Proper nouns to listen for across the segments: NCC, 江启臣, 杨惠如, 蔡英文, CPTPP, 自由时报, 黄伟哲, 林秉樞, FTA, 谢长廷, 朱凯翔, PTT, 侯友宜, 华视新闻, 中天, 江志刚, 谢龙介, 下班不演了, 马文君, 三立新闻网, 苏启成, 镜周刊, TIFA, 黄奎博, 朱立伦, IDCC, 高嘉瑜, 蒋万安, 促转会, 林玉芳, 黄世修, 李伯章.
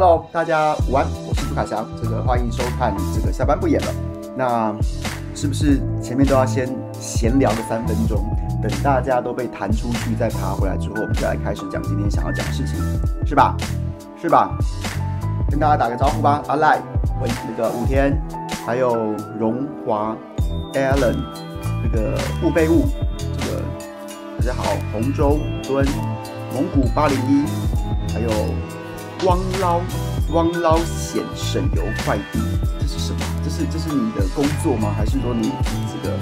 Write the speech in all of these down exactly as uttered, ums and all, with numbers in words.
Hello， 大家午安，我是朱凯翔，这个欢迎收看这个下班不演了。那是不是前面都要先闲聊个三分钟，等大家都被弹出去再爬回来之后，我们再来开始讲今天想要讲的事情，是吧？是吧？跟大家打个招呼吧，阿赖、文那个武天，还有荣华、Allen， 那个雾备雾，这个大家好，洪州、敦、蒙古八零一，还有汪捞汪捞险省油快递，这是什么？这是这是你的工作吗？还是说你这个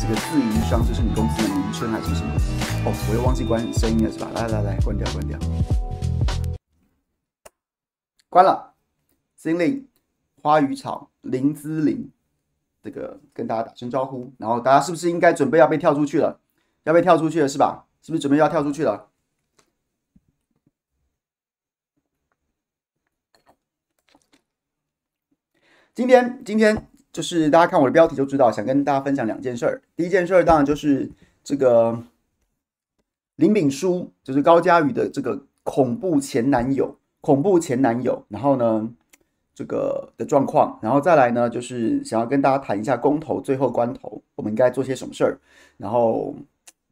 这个自营商，这是你公司的名称还是什么？哦，我又忘记关声音了是吧？来来来，关掉关掉，关了。精灵花鱼草林姿玲，这个跟大家打声招呼，然后大家是不是应该准备要被跳出去了？要被跳出去了是吧？是不是准备要跳出去了？今天今天就是大家看我的标题就知道，想跟大家分享两件事儿。第一件事儿当然就是这个林秉樞，就是高嘉瑜的这个恐怖前男友，恐怖前男友。然后呢，这个的状况，然后再来呢，就是想要跟大家谈一下公投最后关头，我们应该做些什么事儿。然后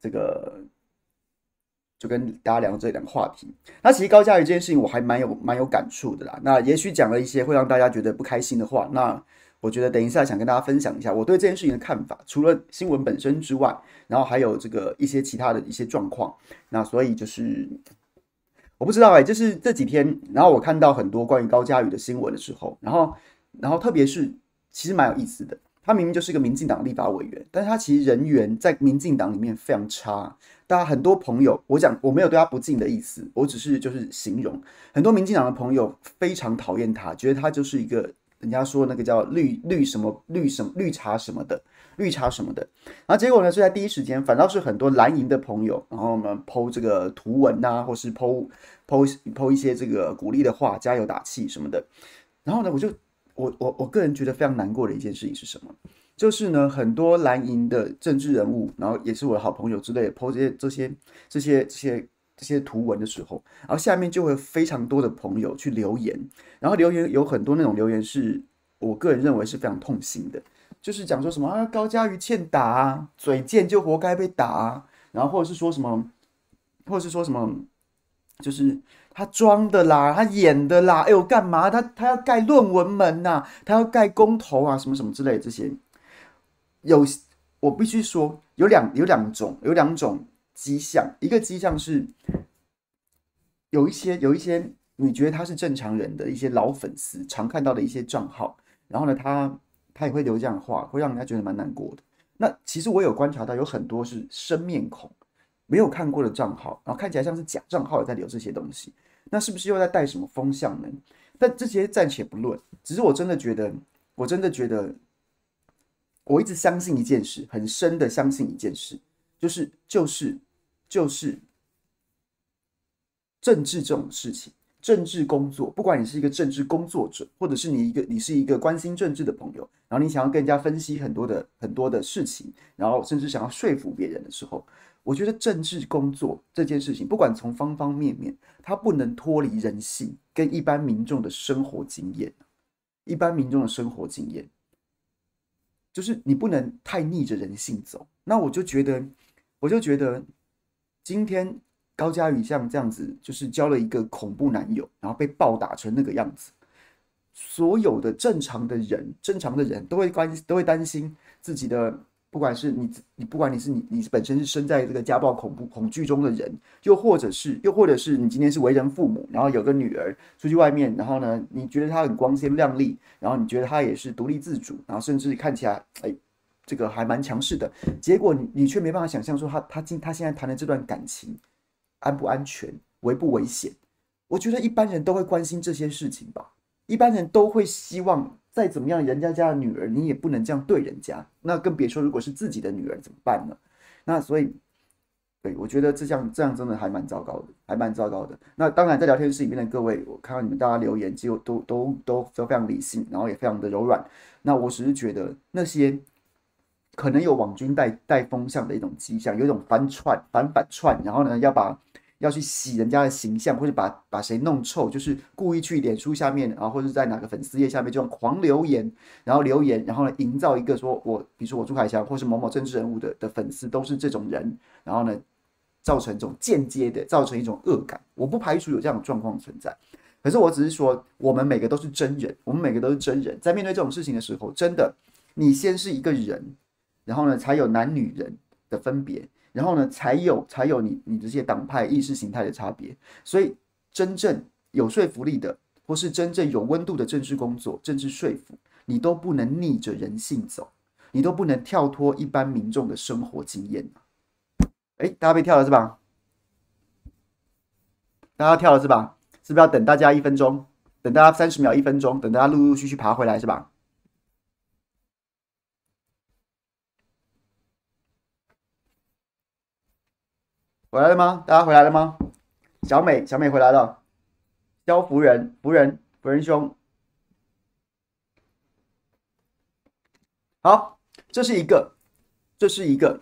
这个就跟大家聊这两个话题。那其实高嘉瑜这件事情，我还蛮有蛮有感触的啦。那也许讲了一些会让大家觉得不开心的话，那我觉得等一下想跟大家分享一下我对这件事情的看法，除了新闻本身之外，然后还有这个一些其他的一些状况。那所以就是。我不知道哎、欸，就是这几天，然后我看到很多关于高嘉瑜的新闻的时候，然后，然后特别是其实蛮有意思的，他明明就是一个民进党立法委员，但是他其实人缘在民进党里面非常差。大家很多朋友，我讲我没有对他不敬的意思，我只是就是形容很多民进党的朋友非常讨厌他，觉得他就是一个人家说那个叫绿绿什么绿什么绿茶什么的。绿茶什么的，然后结果呢？是在第一时间，反倒是很多蓝营的朋友，然后我们 po 这个图文呐、啊，或是 po po po 一些这个鼓励的话，加油打气什么的。然后呢，我就我我我个人觉得非常难过的一件事情是什么？就是呢，很多蓝营的政治人物，然后也是我的好朋友之类的 po 这些这些这些这些这些图文的时候，然后下面就会有非常多的朋友去留言，然后留言有很多那种留言是我个人认为是非常痛心的。就是讲说什么啊，高嘉瑜欠打啊，嘴贱就活该被打啊，然后或者是说什么，或者是说什么，就是他装的啦，他演的啦，哎呦干嘛？他他要盖论文门呐、啊，他要盖公投啊，什么什么之类的这些。有我必须说，有两有两种有两种迹象，一个迹象是有一些有一些你觉得他是正常人的一些老粉丝常看到的一些账号，然后呢他。他也会留这样的话，会让人家觉得蛮难过的。那其实我有观察到，有很多是生面孔，没有看过的账号，然后看起来像是假账号也在留这些东西。那是不是又在带什么风向呢？但这些暂且不论，只是我真的觉得，我真的觉得，我一直相信一件事，很深的相信一件事，就是就是就是政治这种事情。政治工作，不管你是一个政治工作者，或者是你一个你是一个关心政治的朋友，然后你想要跟人家分析很多的很多的事情，然后甚至想要说服别人的时候，我觉得政治工作这件事情，不管从方方面面，它不能脱离人性跟一般民众的生活经验，一般民众的生活经验，就是你不能太逆着人性走。那我就觉得，我就觉得今天。高嘉瑜像这样子，就是交了一个恐怖男友，然后被暴打成那个样子。所有的正常的人，正常的人都会关，都会担心自己的，不管是你，你不管你是你，你本身是身在这个家暴恐怖恐惧中的人，又或者是，又或者是你今天是为人父母，然后有个女儿出去外面，然后呢，你觉得她很光鲜亮丽，然后你觉得她也是独立自主，然后甚至看起来，哎。这个还蛮强势的。结果你你却没办法想象说她她今她现在谈的这段感情。安不安全，危不危险？我觉得一般人都会关心这些事情吧。一般人都会希望，再怎么样，人家家的女儿你也不能这样对人家，那更别说如果是自己的女儿怎么办呢？那所以，对我觉得这样这样真的还蛮糟糕的，还蛮糟糕的。那当然，在聊天室里面的各位，我看到你们大家留言，几乎都都都都非常理性，然后也非常的柔软。那我只是觉得那些。可能有网军带带风向的一种迹象，有一种反串反反串，然后呢，要把要去洗人家的形象，或者把把谁弄臭，就是故意去脸书下面啊，或者在哪个粉丝页下面这种狂留言，然后留言，然后呢营造一个说我，比如说我朱凯翔或是某某政治人物的的粉丝都是这种人，然后呢造成一种间接的，造成一种恶感。我不排除有这样的状况存在，可是我只是说我们每个都是真人，我们每个都是真人，在面对这种事情的时候，真的你先是一个人，然后呢才有男女人的分别。然后呢，才有才有你你这些党派意识形态的差别，所以真正有说服力的，或是真正有温度的政治工作、政治说服，你都不能逆着人性走，你都不能跳脱一般民众的生活经验啊！哎，大家被跳了是吧？大家跳了是吧？是不是要等大家一分钟，等大家三十秒、一分钟，等大家陆陆续续爬回来是吧？回来了吗？大家回来了吗？小美，小美回来了。肖福仁，福仁，福仁兄。好，这是一个，这是一个。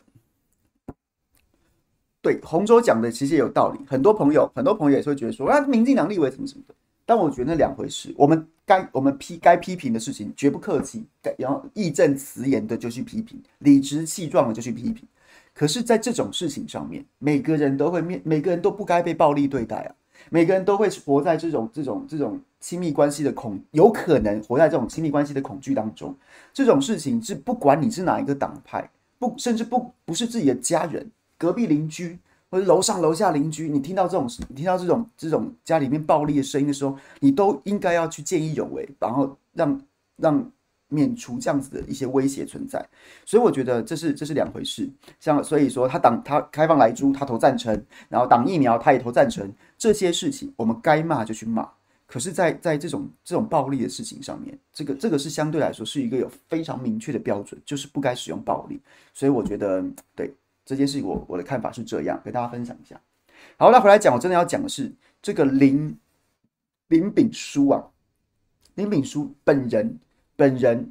对，洪州讲的其实也有道理。很多朋友，很多朋友也会觉得说，啊，民进党立委怎么怎么的。但我觉得那两回事。我们该我们批该批评的事情，绝不客气，然后义正辞严的就去批评，理直气壮的就去批评。可是，在这种事情上面，每个人都会面，每个人都不该被暴力对待啊！每个人都会活在这种、这种、这种亲密关系的恐，有可能活在这种亲密关系的恐惧当中。这种事情是不管你是哪一个党派，不，甚至不不是自己的家人、隔壁邻居或者楼上楼下邻居，你听到这种、你听到这种、这种家里面暴力的声音的时候，你都应该要去见义勇为，然后让让。免除这样子的一些威胁存在，所以我觉得这是这是两回事。像所以说他党他开放莱猪，他投赞成，然后党疫苗他也投赞成，这些事情我们该骂就去骂。可是在，在在这种这种暴力的事情上面，这个这个是相对来说是一个有非常明确的标准，就是不该使用暴力。所以我觉得对这件事情我，我我的看法是这样，跟大家分享一下。好，那回来讲，我真的要讲的是这个林林秉樞啊，林秉樞本人。本人，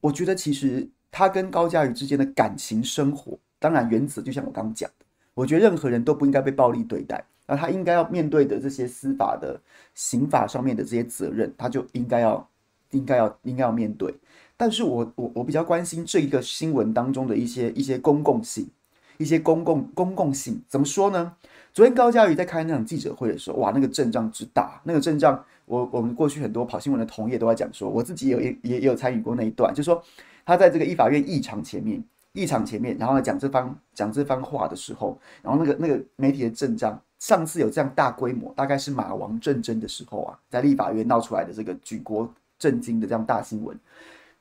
我觉得其实他跟高嘉瑜之间的感情生活，当然原则就像我刚刚讲的，我觉得任何人都不应该被暴力对待，那他应该要面对的这些司法的、刑法上面的这些责任，他就应该要、应该要、应该要面对。但是我我我比较关心这一个新闻当中的一些一些公共性、一些公共公共性，怎么说呢？昨天高嘉瑜在开那场记者会的时候，哇，那个阵仗之大，那个阵仗。我我们过去很多跑新闻的同业都在讲说，我自己也有也也有参与过那一段，就是说他在这个立法院议场前面，议场前面，然后呢讲这番讲这番话的时候，然后那个那个媒体的阵仗，上次有这样大规模，大概是马王政争的时候啊，在立法院闹出来的这个举国震惊的这样大新闻。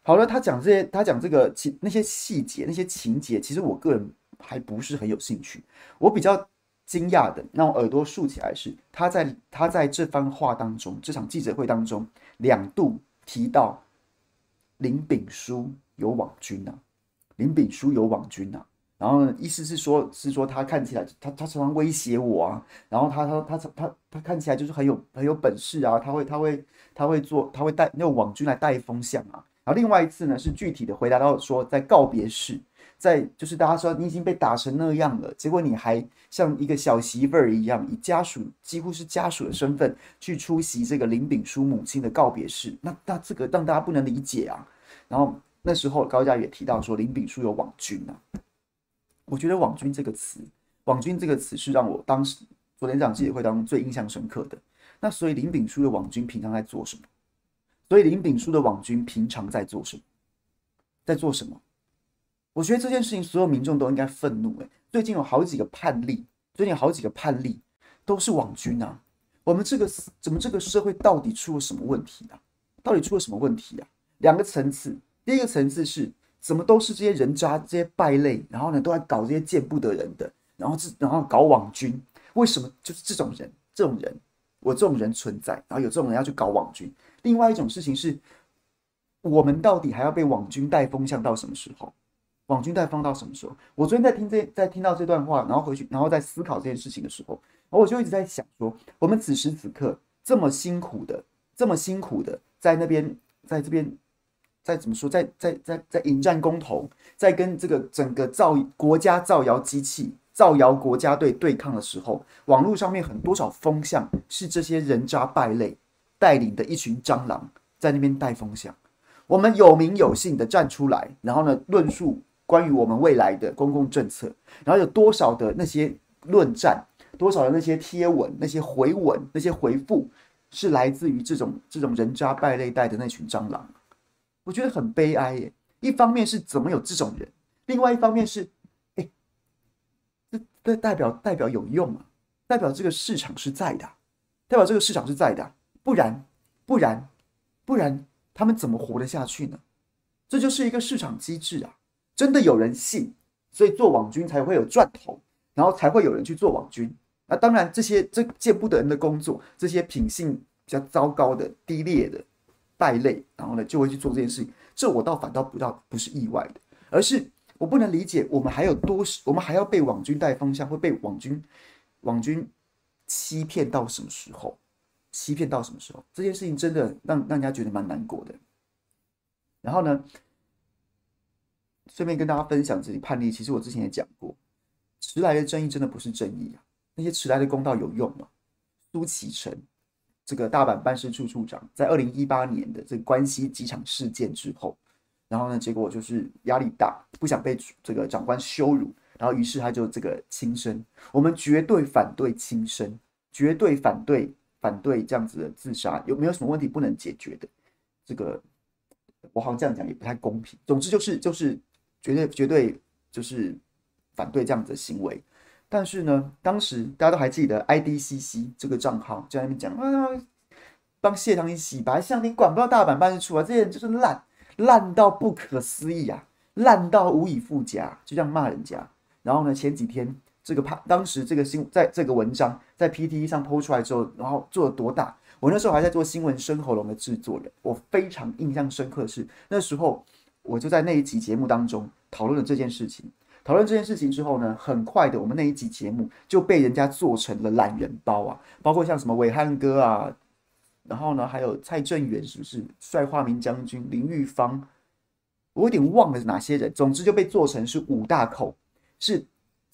好了，他讲这些，他讲这个那些细节那些情节，其实我个人还不是很有兴趣，我比较。惊讶的让我耳朵竖起来是，他在他在这番话当中，这场记者会当中，两度提到林秉樞有网军啊，林秉樞有网军啊，然后呢意思是说，是说他看起来他他常常威胁我啊，然后他他他他 他, 他看起来就是很有很有本事啊，他会他会他会做他会带用网军来带风向啊，然后另外一次呢是具体的回答到说在告别式。在就是大家说你已经被打成那样了，结果你还像一个小媳妇儿一样，以家属几乎是家属的身份去出席这个林秉樞母亲的告别式，那那这个让大家不能理解啊。然后那时候高嘉瑜也提到说林秉樞有网军啊，我觉得网军这个词，网军这个词是让我当时昨天这场记者会当中最印象深刻的。那所以林秉樞的网军平常在做什么？所以林秉樞的网军平常在做什么？在做什么？我觉得这件事情，所有民众都应该愤怒、欸。最近有好几个判例，最近有好几个判例都是网军啊！我们这个怎么这个社会到底出了什么问题啊？到底出了什么问题啊？两个层次，第一个层次是，怎么都是这些人渣、这些败类，然后呢都在搞这些见不得人的，然后然后搞网军，为什么就是这种人？这种人，我这种人存在，然后有这种人要去搞网军。另外一种事情是，我们到底还要被网军带风向到什么时候？网军带风到什么时候？我昨天在听这在听到这段话，然后回去，然后在思考这件事情的时候，然后我就一直在想说，我们此时此刻这么辛苦的，这么辛苦的在那边，在这边，在怎么说，在在在在迎战公投，在跟这个整个造国家造谣机器造谣国家队对抗的时候，网络上面很多少风向是这些人渣败类带领的一群蟑螂在那边带风向。我们有名有姓的站出来，然后呢论述关于我们未来的公共政策，然后有多少的那些论战，多少的那些贴文、那些回文、那些回复，是来自于这种这种人渣败类带的那群蟑螂。我觉得很悲哀耶。一方面是怎么有这种人，另外一方面是，哎，这这代表代表有用啊，代表这个市场是在的啊，代表这个市场是在的啊，不然不然不然他们怎么活得下去呢？这就是一个市场机制啊，真的有人信，所以做网军才会有赚头，然后才会有人去做网军。那当然，这些这见不得人的工作，这些品性比较糟糕的、低劣的败类，然后呢就会去做这件事情。这我倒反倒不到不是意外的，而是我不能理解，我们还有多，我们还要被网军带风向，会被网军网军欺骗到什么时候？欺骗到什么时候？这件事情真的让让人家觉得蛮难过的。然后呢，顺便跟大家分享这里判例，其实我之前也讲过，迟来的正义真的不是正义啊。那些迟来的公道有用吗？苏启成这个大阪办事处处长，在二零一八年的这个关西机场事件之后，然后呢，结果就是压力大，不想被这个长官羞辱，然后于是他就这个轻生。我们绝对反对轻生，绝对反对反对这样子的自杀，有没有什么问题不能解决的？这个我好像这样讲也不太公平。总之就是就是绝对绝对就是反对这样子的行为。但是呢，当时大家都还记得 I D C C 这个账号就在那边讲啊，帮谢长廷洗白，谢长廷管不到大阪办事处啊，这些人就是烂，烂到不可思议啊，烂到无以复加，就这样骂人家。然后呢，前几天这个当时这个新在这个文章在 P T T 上 po 出来之后，然后做了多大？我那时候还在做新闻生喉咙的制作人，我非常印象深刻的是那时候我就在那一集节目当中讨论了这件事情。讨论这件事情之后呢，很快的，我们那一集节目就被人家做成了懒人包啊，包括像什么伟汉哥啊，然后呢，还有蔡正元是不是帅化民将军、林玉芳，我有点忘了哪些人，总之就被做成是五大寇，是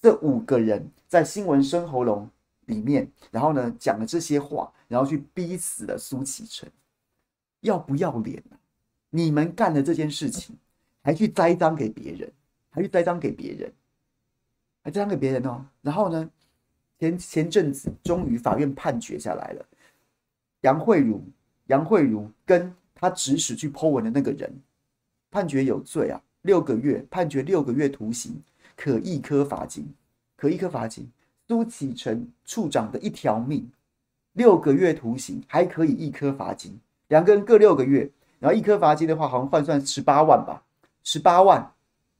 这五个人在新闻生喉咙里面，然后呢讲了这些话，然后去逼死了苏启成，要不要脸啊？你们干了这件事情，还去栽赃给别人。还去栽赃给别人，还栽赃给别人哦。然后呢，前前阵子终于法院判决下来了，杨惠如，杨惠如跟他指使去 po 文的那个人，判决有罪啊，六个月，判决六个月徒刑，可一科罚金，可一科罚金。苏启成处长的一条命，六个月徒刑，还可以一科罚金，两个人各六个月，然后一科罚金的话，好像换算十八万吧，十八万。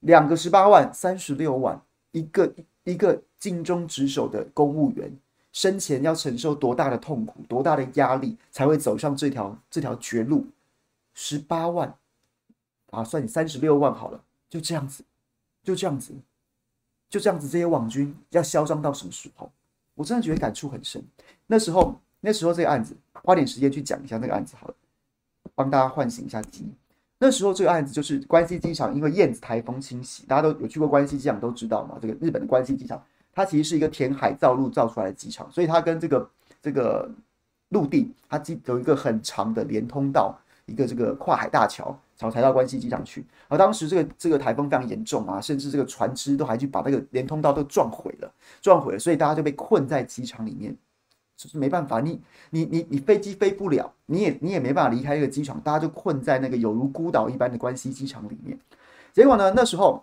两个十八万，三十六万，一个一个尽忠职守的公务员，生前要承受多大的痛苦，多大的压力，才会走上这条这条绝路？十八万，啊，算你三十六万好了，就这样子，就这样子，就这样子，这些网军要嚣张到什么时候？我真的觉得感触很深。那时候，那时候这个案子，花点时间去讲一下那个案子好了，帮大家唤醒一下记忆。那时候这个案子就是关西机场，因为燕子台风侵袭，大家都有去过关西机场都知道嘛。这个日本的关西机场，它其实是一个填海造陆造出来的机场，所以它跟这个这个陆地，它有一个很长的连通道，一个这个跨海大桥，然后才到关西机场去。而当时这个这个台风非常严重啊，甚至这个船只都还去把那个连通道都撞毁了，撞毁了，所以大家就被困在机场里面。就是没办法，你你你你飞机飞不了，你也你也没办法离开这个机场，大家就困在那个有如孤岛一般的关西机场里面。结果呢，那时候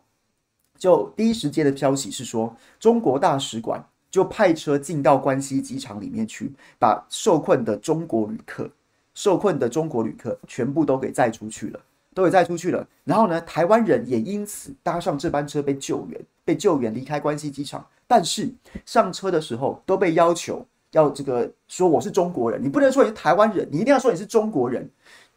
就第一时间的消息是说，中国大使馆就派车进到关西机场里面去，把受困的中国旅客、受困的中国旅客全部都给载出去了，都给载出去了。然后呢，台湾人也因此搭上这班车被救援，被救援离开关西机场。但是上车的时候都被要求。要这个说我是中国人，你不能说你是台湾人，你一定要说你是中国人。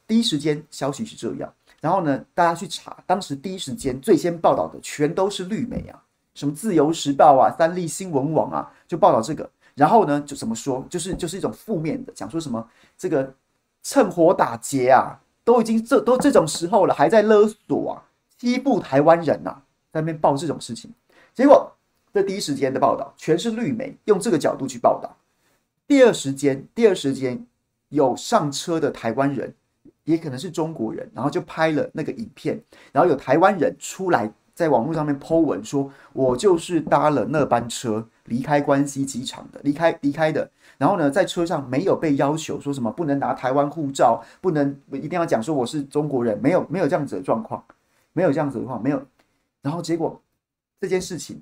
第一时间消息是这样，然后呢，大家去查，当时第一时间最先报道的全都是绿媒啊，什么自由时报啊、三立新闻网啊，就报道这个。然后呢，就怎么说，就是就是一种负面的，讲说什么这个趁火打劫啊，都已经这都这种时候了，还在勒索啊，欺负台湾人啊，在那边报这种事情。结果这第一时间的报道全是绿媒用这个角度去报道。第二时间，第二时间有上车的台湾人，也可能是中国人，然后就拍了那个影片，然后有台湾人出来在网络上面 po 文说，我就是搭了那班车离开关西机场的，离开离开的。然后呢，在车上没有被要求说什么不能拿台湾护照，不能一定要讲说我是中国人，没有没有这样子的状况，没有这样子的状况，没有。然后结果这件事情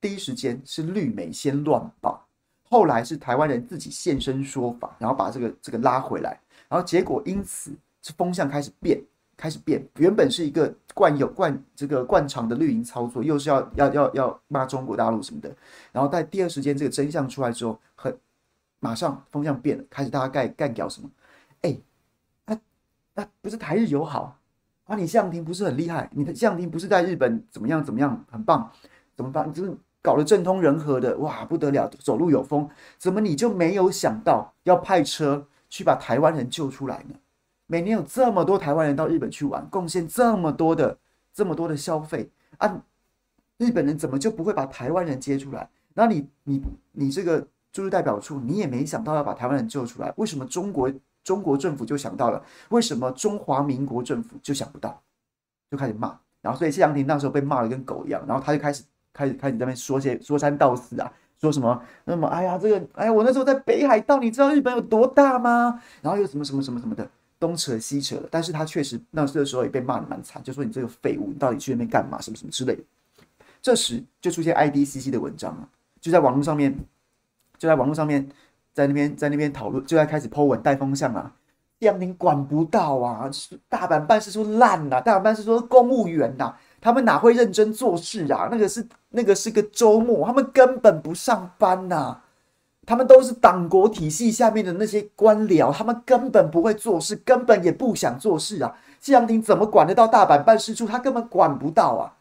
第一时间是绿媒先乱报，后来是台湾人自己现身说法，然后把这个这个拉回来，然后结果因此这风向开始变。开始变，原本是一个惯有惯这个惯常的绿营操作，又是要要要要骂中国大陆什么的。然后在第二时间这个真相出来之后，很马上风向变了，开始大家干干屌什么？哎、欸，啊啊，不是台日友好啊？你谢长廷不是很厉害？你的谢长廷不是在日本怎么样怎么样很棒？怎么办？就是搞得政通人和的，哇不得了，走路有风。怎么你就没有想到要派车去把台湾人救出来呢？每年有这么多台湾人到日本去玩，贡献这么多的、这么多的消费啊！日本人怎么就不会把台湾人接出来？然后你、你、你这个驻日代表处，你也没想到要把台湾人救出来，为什么中国中国政府就想到了？为什么中华民国政府就想不到？就开始骂，然后所以谢长廷那时候被骂的跟狗一样，然后他就开始开始开始在那边说些说三道四啊。说什么？那么，哎呀，这个，哎呀，我那时候在北海道，你知道日本有多大吗？然后又什么什么什么什么的，东扯西扯的。但是他确实那时候也被骂得蛮惨，就说你这个废物，你到底去那边干嘛？什么什么之类的。这时就出现 I D C C 的文章了，就在网络上面，就在网络上面，在那边在那边讨论，就在开始 po 文带风向啊。谢长廷管不到啊，大阪办事处烂了，大阪办事处公务员呐、啊。他们哪会认真做事啊？那个是那个是个周末，他们根本不上班呐、啊。他们都是党国体系下面的那些官僚，他们根本不会做事，根本也不想做事啊。谢长廷怎么管得到大阪办事处？他根本管不到啊。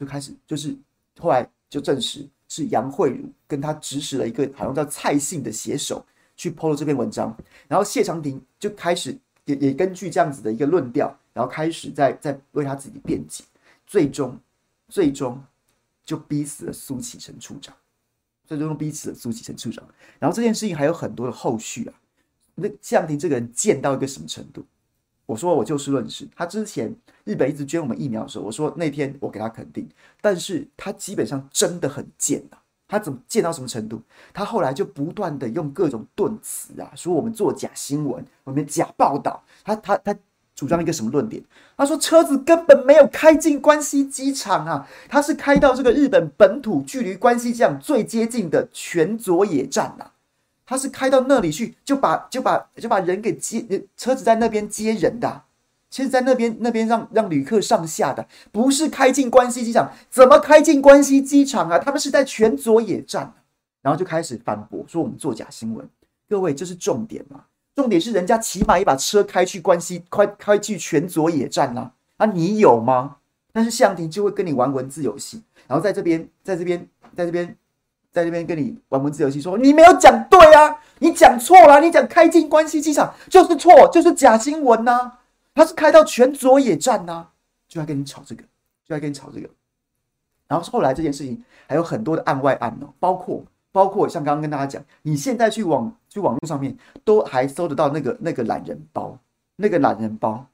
就开始就是后来就证实是杨惠如跟他指使了一个好像叫蔡姓的写手去 P O 了这篇文章，然后谢长廷就开始也也根据这样子的一个论调，然后开始在在为他自己辩解。最终，最终就逼死了苏启成处长，最终逼死了苏启成处长。然后这件事情还有很多的后续啊。那谢长廷这个人贱到一个什么程度？我说我就事论事。他之前日本一直捐我们疫苗的时候，我说那天我给他肯定，但是他基本上真的很贱啊。他怎么贱到什么程度？他后来就不断的用各种盾词啊，说我们做假新闻，我们假报道。他他他。他主张一个什么论点？他说车子根本没有开进关西机场啊，他是开到这个日本本土距离关西机场最接近的泉佐野站啊，他是开到那里去就把就把就把人给接，车子在那边接人的、啊，其实在那边那边让让旅客上下的，不是开进关西机场，怎么开进关西机场啊？他们是在泉佐野站、啊，然后就开始反驳说我们做假新闻，各位这是重点嘛？重点是人家起码也把车开去关西，开开去泉佐野站啦、啊。啊，你有吗？但是谢长廷就会跟你玩文字游戏，然后在这边，在这边，在这边，在这边跟你玩文字游戏，说你没有讲对啊，你讲错了，你讲开进关西机场就是错，就是假新闻呐、啊。他是开到泉佐野站呐、啊，就来跟你吵这个，就来跟你吵这个。然后后来这件事情还有很多的案外案哦，包括。包括像刚刚跟大家讲，你现在去网去网络上面都还搜得到那个那个懒人包，那个懒人包，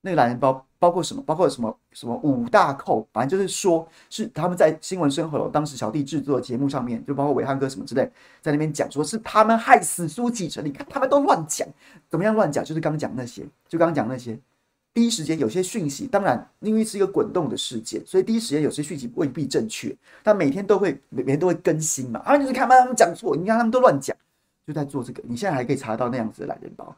那个懒人包包括什么？包括什么什么五大扣，反正就是说是他们在新闻生活楼当时小弟制作的节目上面，就包括伟汉哥什么之类，在那边讲说是他们害死苏启成，你看他们都乱讲，怎么样乱讲？就是刚讲那些，就刚讲那些。第一时间有些讯息，当然因为是一个滚动的事件，所以第一时间有些讯息未必正确，但每天都会每天都会更新嘛。啊，你看他们讲错，你看他们都乱讲，就在做这个。你现在还可以查到那样子的懒人包，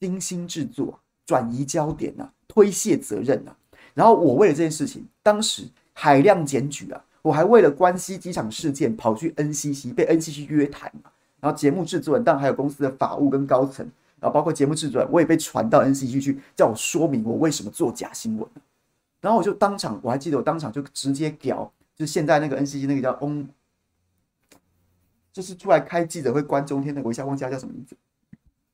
精心制作、转移焦点啊，推卸责任啊。然后我为了这件事情，当时海量检举啊，我还为了关西机场事件跑去 N C C， 被 N C C 约谈嘛。然后节目制作人，当然还有公司的法务跟高层。然后包括节目制作人，我也被传到 N C C 去，叫我说明我为什么做假新闻。然后我就当场，我还记得我当场就直接屌，就是现在那个 N C C 那个叫翁，就是出来开记者会关中天那个，我一下忘记他叫什么名字。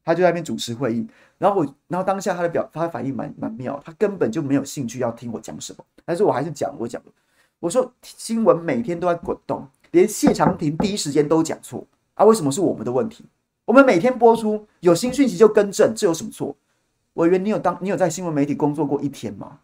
他就在那边主持会议，然后我，然后当下他的表，他的反应蛮蛮妙，他根本就没有兴趣要听我讲什么，但是我还是讲我讲的。我说新闻每天都在滚动，连谢长廷第一时间都讲错啊，为什么是我们的问题？我们每天播出有新讯息就更正，这有什么错？委员，你有当你有在新闻媒体工作过一天吗？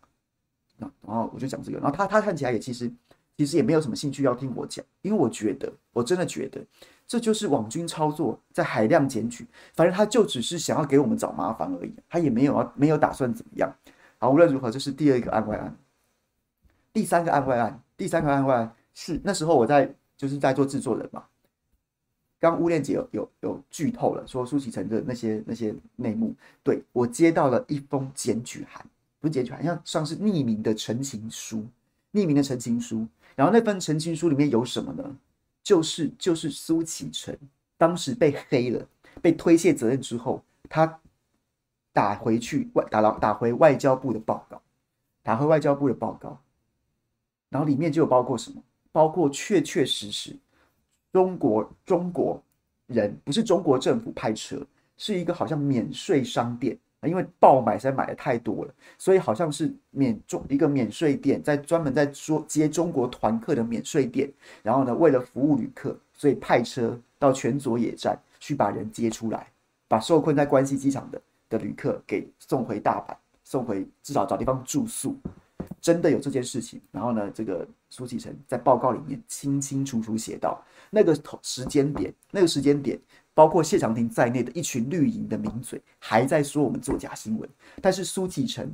然后我就讲这个，然后他他看起来也其实其实也没有什么兴趣要听我讲，因为我觉得我真的觉得这就是网军操作，在海量检举，反正他就只是想要给我们找麻烦而已，他也没有要没有打算怎么样。好，无论如何，这是第二个案外案，第三个案外案，第三个案外案是那时候我在就是在做制作人嘛。刚乌链姐有有有剧透了，说苏启成的那些那些内幕。对，我接到了一封检举函，不是检举函，像像是匿名的陈情书，匿名的陈情书。然后那份陈情书里面有什么呢？就是就是苏启成当时被黑了，被推卸责任之后，他打回去打打回外交部的报告，打回外交部的报告，然后里面就有包括什么？包括确确实实。中国中国人不是中国政府派车，是一个好像免税商店，因为爆买实在买的太多了，所以好像是免中一个免税店，在专门在接中国团客的免税店。然后呢，为了服务旅客，所以派车到泉佐野站去把人接出来，把受困在关西机场的的旅客给送回大阪，送回至少找地方住宿。真的有这件事情。然后呢，这个苏启成在报告里面清清楚楚写到那个时间点，那个时间点包括谢长廷在内的一群绿营的名嘴还在说我们作假新闻，但是苏启成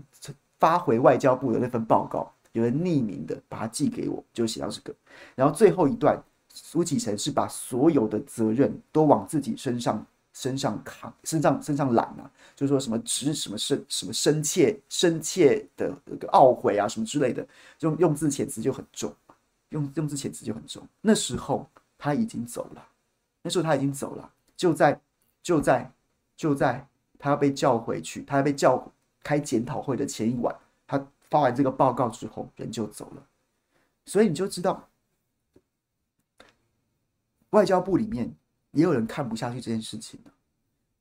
发回外交部的那份报告，有人匿名的把它寄给我，就写到这个。然后最后一段，苏启成是把所有的责任都往自己身上身上扛，身上身上揽啊，就是说什么直什么深什么深切深切的懊悔啊，什么之类的，用用字遣词就很重，用用字遣词就很重。那时候他已经走了，那时候他已经走了，就在就在就在他要被叫回去，他要被叫开检讨会的前一晚，他发完这个报告之后，人就走了。所以你就知道，外交部里面。也有人看不下去这件事情了，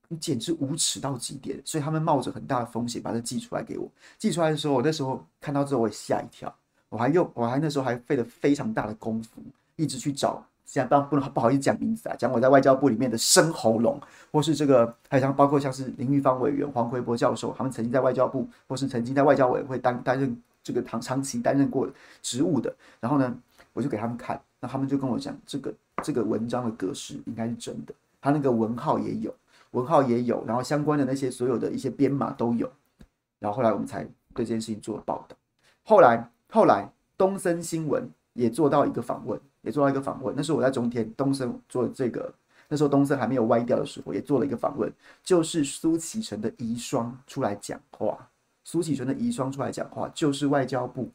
你简直无耻到极点，所以他们冒着很大的风险把它寄出来给我。寄出来的时候，我那时候看到之后我也吓一跳，我还用我还那时候还费了非常大的功夫，一直去找，现在不能不好意思讲名字啊，讲我在外交部里面的生喉咙，或是这个还有像包括像是林玉芳委员、黄奎博教授，他们曾经在外交部或是曾经在外交委会担担任这个长长期担任过职务的。然后呢，我就给他们看，那他们就跟我讲这个。这个文章的格式应该是真的，他那个文号也有，文号也有，然后相关的那些所有的一些编码都有。然后后来我们才对这件事情做报道。后来后来东森新闻也做到一个访问，也做到一个访问。那时候我在中天东森做这个，那时候东森还没有歪掉的时候，也做了一个访问，就是苏启成的遗孀出来讲话。苏启成的遗孀出来讲话，就是外交部，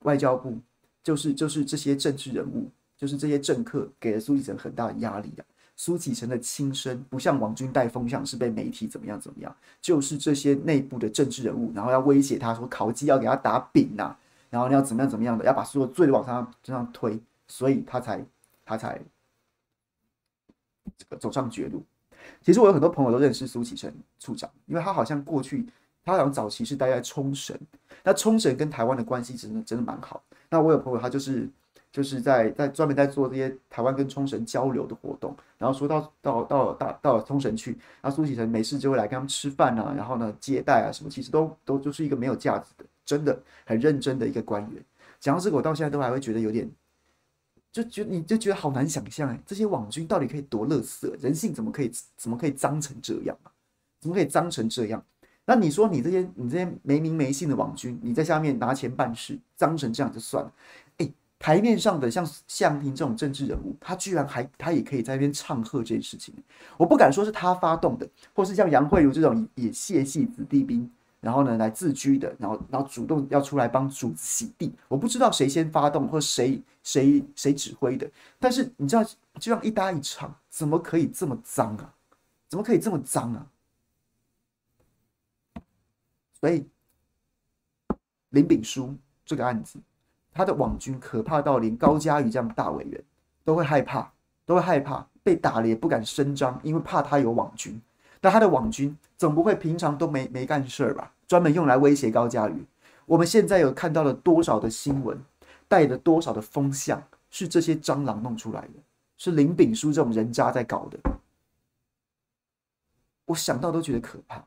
外交部就是就是这些政治人物。就是这些政客给了苏启成很大的压力啊！苏启成的亲身不像王军带风向，是被媒体怎么样怎么样，就是这些内部的政治人物，然后要威胁他说考绩要给他打饼啊，然后要怎么样怎么样的，要把所有罪往他身上推，所以他才他才走上绝路。其实我有很多朋友都认识苏启成处长，因为他好像过去他好像早期是待在冲绳，那冲绳跟台湾的关系真的真的蛮好。那我有朋友他就是。就是在在专门在做这些台湾跟冲绳交流的活动，然后说到到到到到冲绳去，然后苏启成没事就会来跟他们吃饭啊，然后呢接待啊什么，其实都都就是一个没有价值的，真的很认真的一个官员。讲到这个，我到现在都还会觉得有点，就觉你就觉得好难想象哎、欸，这些网军到底可以多垃圾，人性怎么可以怎么可以脏成这样啊？怎么可以脏成这样？那你说你这些你这些没名没姓的网军，你在下面拿钱办事，脏成这样就算了，哎、欸。台面上的像谢长廷这种政治人物，他居然还他也可以在那边唱和这件事情，我不敢说是他发动的，或是像杨惠如这种也谢系子弟兵，然后呢来自居的，然后然后主动要出来帮主子洗地，我不知道谁先发动或谁谁谁指挥的，但是你知道这样一搭一唱，怎么可以这么脏啊？怎么可以这么脏啊？所以林秉樞这个案子。他的网军可怕到连高嘉瑜这样大委员都会害怕，都会害怕被打了也不敢声张，因为怕他有网军。但他的网军总不会平常都没没干事吧？专门用来威胁高嘉瑜。我们现在有看到了多少的新闻，带了多少的风向是这些蟑螂弄出来的，是林秉樞这种人渣在搞的。我想到都觉得可怕，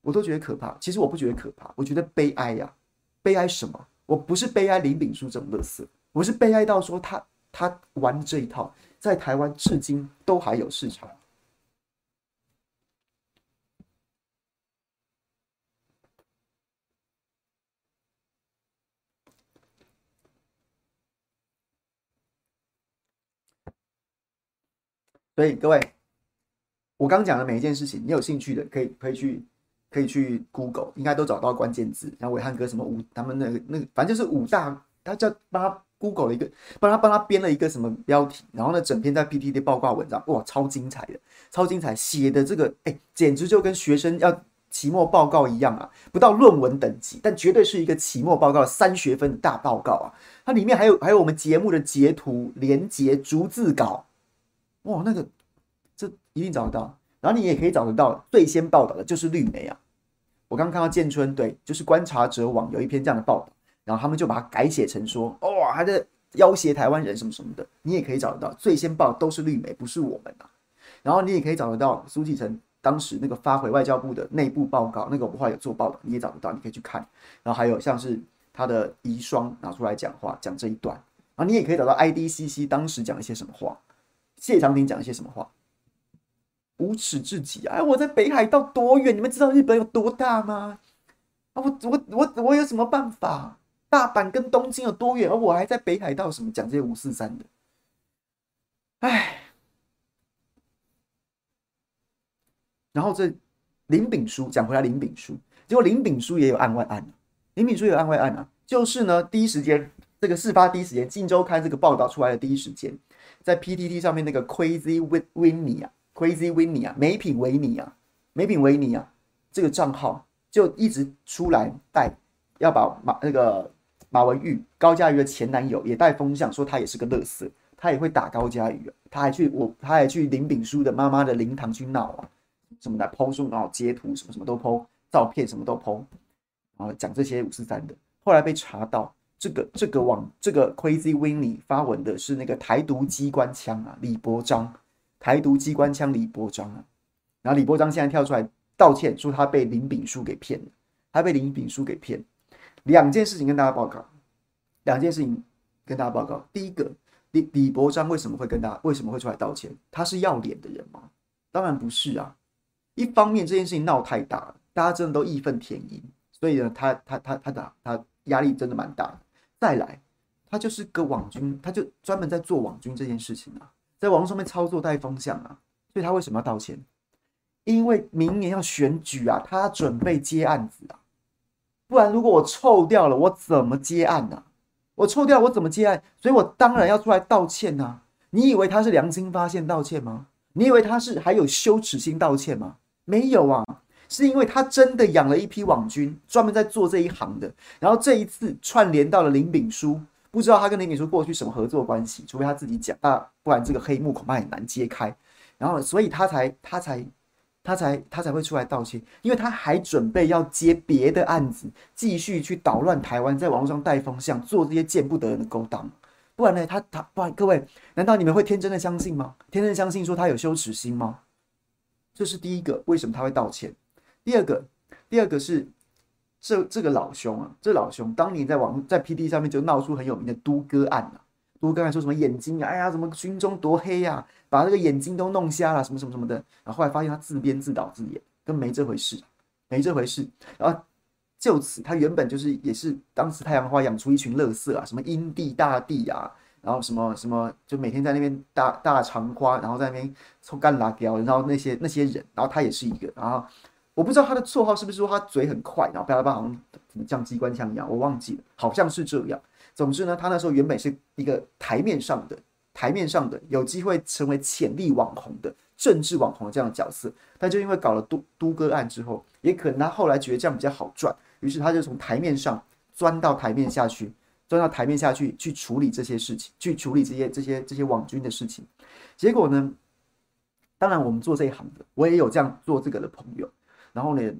我都觉得可怕。其实我不觉得可怕，我觉得悲哀呀、啊！悲哀什么？我不是悲哀林秉樞这种垃圾，我是悲哀到说他他玩这一套，在台湾至今都还有市场。所以各位，我刚讲的每一件事情，你有兴趣的可以可以去可以去 Google， 应该都找到关键字。然后伟汉哥什么五，他们那个那个，反正就是五大，他叫帮他 Google 了一个，帮他帮他编了一个什么标题，然后呢，整篇在 P T T 报告文章，哇，超精彩的，超精彩，写的这个，哎，简直就跟学生要期末报告一样啊，不到论文等级，但绝对是一个期末报告三学分的大报告啊。它里面还有还有我们节目的截图、连结、逐字稿。哇，那个这一定找得到，然后你也可以找得到最先报道的就是绿媒啊。我刚刚看到建春，对，就是观察者网有一篇这样的报道，然后他们就把它改写成说，哦，还在要挟台湾人什么什么的，你也可以找得到，最先报都是绿媒，不是我们啊。然后你也可以找得到苏启成当时那个发回外交部的内部报告，那个我后来有做报道，你也找得到，你可以去看。然后还有像是他的遗孀拿出来讲话，讲这一段，然后你也可以找到 I D C C 当时讲了一些什么话。谢长廷讲一些什么话？无耻至极啊！哎，我在北海道多远？你们知道日本有多大吗？啊，我我我我有什么办法？大阪跟东京有多远？而我还在北海道，什么讲这些五四三的？哎，然后这林秉樞讲回来，林秉樞，结果林秉樞也有案外案啊，林秉樞也有案外案啊，就是呢，第一时间这个事发第一时间，《镜周刊》这个报道出来的第一时间。在 P T T 上面那个 Crazy Winnie 啊 ，Crazy Winnie 啊，没品维尼啊，没品维尼啊，这个账号就一直出来带，要把马那个马文玉高嘉瑜的前男友也带风向，说他也是个垃圾，他也会打高嘉瑜、啊，他还去我他还去林秉樞的妈妈的灵堂去闹啊，什么的 ，po 说然后截图什么什么都 po， 照片什么都 po， 然后讲这些五四三的，后来被查到。这个这个网这个 Crazy Winnie 发文的是那个台独机关枪啊，李伯章，台独机关枪李伯章啊，然后李伯章现在跳出来道歉，说他被林秉樞给骗了，他被林秉樞给骗。两件事情跟大家报告，两件事情跟大家报告。第一个，李李伯章为什么会跟大家为什么会出来道歉？他是要脸的人吗？当然不是啊。一方面这件事情闹太大了，大家真的都义愤填膺，所以呢，他他他他他他压力真的蛮大的。再来，他就是个网军，他就专门在做网军这件事情啊，在网络上面操作带风向啊，所以他为什么要道歉？因为明年要选举啊，他准备接案子啊，不然如果我臭掉了，我怎么接案啊？我臭掉了，我怎么接案？所以我当然要出来道歉啊！你以为他是良心发现道歉吗？你以为他是还有羞耻心道歉吗？没有啊！是因为他真的养了一批网军，专门在做这一行的。然后这一次串联到了林秉樞，不知道他跟林秉樞过去什么合作关系，除非他自己讲，啊，不然这个黑幕恐怕很难揭开。然后，所以他才他才他才他才会出来道歉，因为他还准备要接别的案子，继续去捣乱台湾，在网络上带风向，做这些见不得人的勾当。不然呢，他他不然各位，难道你们会天真的相信吗？天真的相信说他有羞耻心吗？这是第一个，为什么他会道歉？第二个，第二个是这这个老兄啊，这老兄当年在网在 P D 上面就闹出很有名的都哥案啊，都哥案说什么眼睛啊，哎呀，什么军中多黑啊，把这个眼睛都弄瞎了，什么什么什么的。然后后来发现他自编自导自演，跟没这回事，没这回事。然后就此，他原本就是也是当时太阳花养出一群垃圾啊，什么阴地大地啊，然后什么什么就每天在那边大大长花，然后在那边抽干辣椒，然后那些那些人，然后他也是一个，然后。我不知道他的绰号是不是说他嘴很快，然后啪啦啪好像怎么像机关枪一样，我忘记了，好像是这样。总之呢，他那时候原本是一个台面上的、台面上的有机会成为潜力网红的政治网红的这样的角色，但就因为搞了都都哥案之后，也可能他后来觉得这样比较好赚，于是他就从台面上钻到台面下去，钻到台面下去去处理这些事情，去处理这些这些这些网军的事情。结果呢，当然我们做这一行的，我也有这样做这个的朋友。然后呢，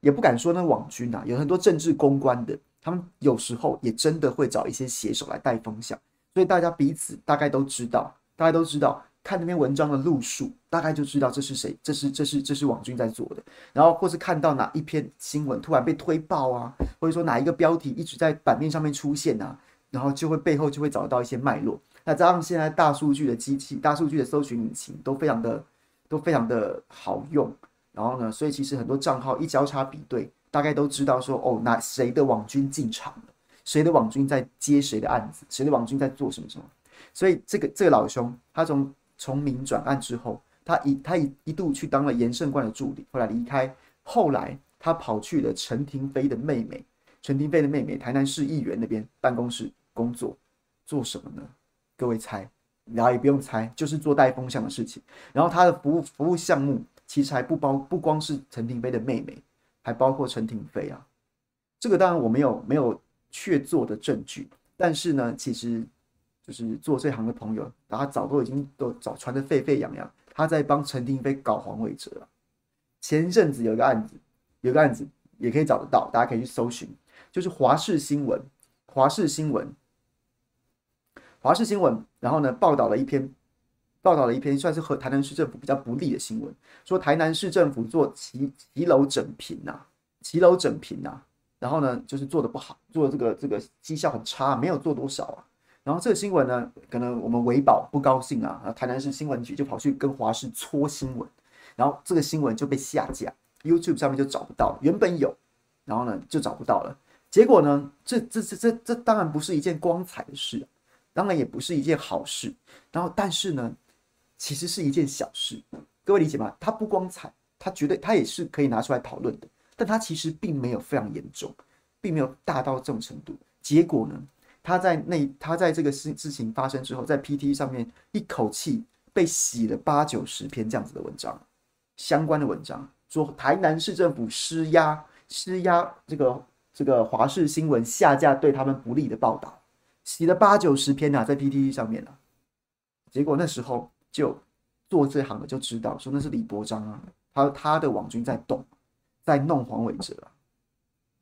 也不敢说那网军啊，有很多政治公关的，他们有时候也真的会找一些写手来带风向，所以大家彼此大概都知道，大家都知道看那篇文章的路数，大概就知道这是谁，这是这是这是网军在做的。然后或是看到哪一篇新闻突然被推爆啊，或者说哪一个标题一直在版面上面出现啊，然后就会背后就会找到一些脉络。那加上现在大数据的机器、大数据的搜寻引擎都非常的都非常的好用，然后呢，所以其实很多账号一交叉比对，大概都知道说哦，哪谁的网军进场了，谁的网军在接谁的案子，谁的网军在做什么什么。所以这个这个老兄他从从民转案之后，他一他一一度去当了严胜冠的助理，后来离开。后来他跑去了陈亭妃的妹妹，陈亭妃的妹妹台南市议员那边办公室工作，做什么呢？各位猜，然后也不用猜，就是做带风向的事情。然后他的服务服务项目其实还不包不光是陈亭妃的妹妹，还包括陈亭妃啊。这个当然我没有没有确凿的证据，但是呢，其实。就是做这行的朋友，他早都已经都早传得沸沸扬扬，他在帮陈亭妃搞黄伟哲了。前阵子有一个案子，有一个案子也可以找得到，大家可以去搜寻，就是华视新闻，华视新闻，华视新闻，然后呢报道了一篇，报道了一篇算是和台南市政府比较不利的新闻，说台南市政府做骑骑楼整平啊，骑楼整平啊，然后呢就是做得不好，做这个这个绩效很差，没有做多少啊。然后这个新闻呢，可能我们维保不高兴啊，台南市新闻局就跑去跟华视搓新闻，然后这个新闻就被下架 ，YouTube 上面就找不到，原本有，然后呢就找不到了。结果呢，这这这这这当然不是一件光彩的事，当然也不是一件好事。然后但是呢，其实是一件小事，各位理解吗？它不光彩，它绝对它也是可以拿出来讨论的，但它其实并没有非常严重，并没有大到这种程度。结果呢？他在那，他在这个事事情发生之后，在 P T T 上面一口气被洗了八九十篇这样子的文章，相关的文章说台南市政府施压施压这个这个华视新闻下架对他们不利的报道，洗了八九十篇啊，在 P T T 上面啊。结果那时候就做这行的就知道，说那是李伯章啊，他他的网军在动，在弄黄伟哲啊，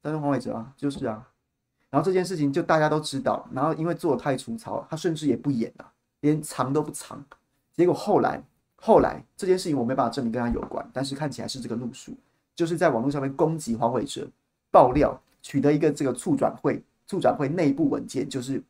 在弄黄伟哲啊，就是啊。然后这件事情就大家都知道，然后因为做得太粗糙，他甚至也不演啊，连藏都不藏。结果后来，后来这件事情我没办法证明跟他有关，但是看起来是这个路数，就是在网络上面攻击黄伟哲，爆料取得一个这个促转会，促转会内部文件就是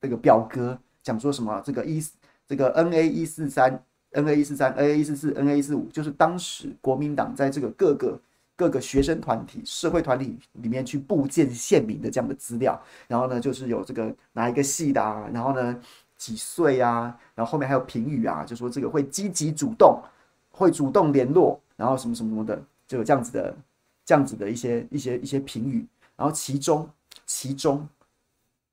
这个表格，讲说什么这个一这个 N A 一四三 N A 一四三 N A 一四四 N A 一四五，就是当时国民党在这个各个。各个学生团体、社会团体里面去布建县民的这样的资料，然后呢，就是有这个哪一个系的啊，然后呢几岁啊，然后后面还有评语啊，就说这个会积极主动，会主动联络，然后什么什么什么的，就有这样子的、这样子的一些、一些、一些评语。然后其中，其中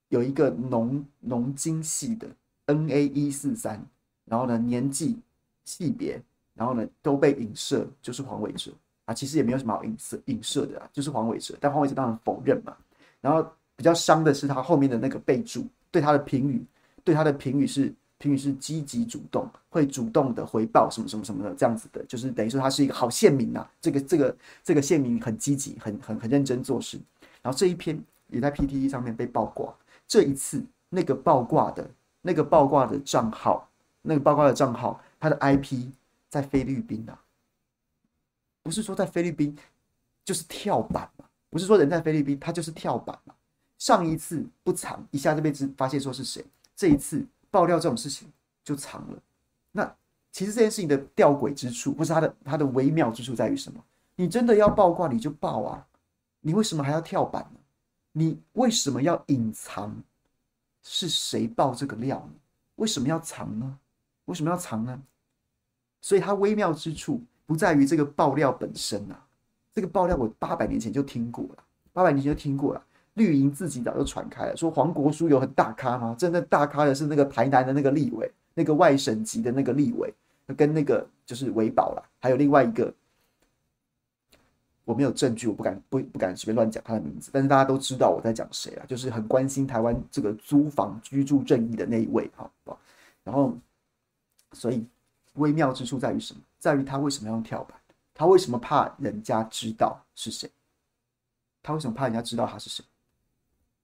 有一个农农经系的 N A 一四三，然后呢年纪、系别，然后呢都被影射，就是黄伟哲。啊、其实也没有什么好影射影射的、啊、就是黄伟哲，但黄伟哲当然否认嘛。然后比较伤的是他后面的那个备注，对他的评语，对他的评语是评语是积极主动，会主动的回报什么什么什么的这样子的，就是等于说他是一个好县民啊。这个这个这个县民很积极，很很很认真做事。然后这一篇也在 P T T 上面被爆挂，这一次那个爆挂的那个爆挂的账号，那个爆挂的账号，他的 I P 在菲律宾啊。不是说在菲律宾就是跳板嘛？不是说人在菲律宾，他就是跳板嘛。上一次不藏，一下就被发现说是谁；这一次爆料这种事情就藏了。那其实这件事情的吊诡之处，或是它的它的微妙之处在于什么？你真的要爆挂，你就爆啊！你为什么还要跳板呢？你为什么要隐藏？是谁爆这个料呢？为什么要藏呢？为什么要藏呢？所以它微妙之处。不在于这个爆料本身啊，这个爆料我八百年前就听过了，八百年前就听过了。绿营自己早就传开了，说黄国书有很大咖吗？真的大咖的是那个台南的那个立委，那个外省籍的那个立委，跟那个就是维保啦，还有另外一个，我没有证据，我不敢不不敢随便乱讲他的名字，但是大家都知道我在讲谁啦，就是很关心台湾这个租房居住正义的那一位，好不好？然后，所以微妙之处在于什么？在于他为什么要用跳板？他为什么怕人家知道是谁？他为什么怕人家知道他是谁？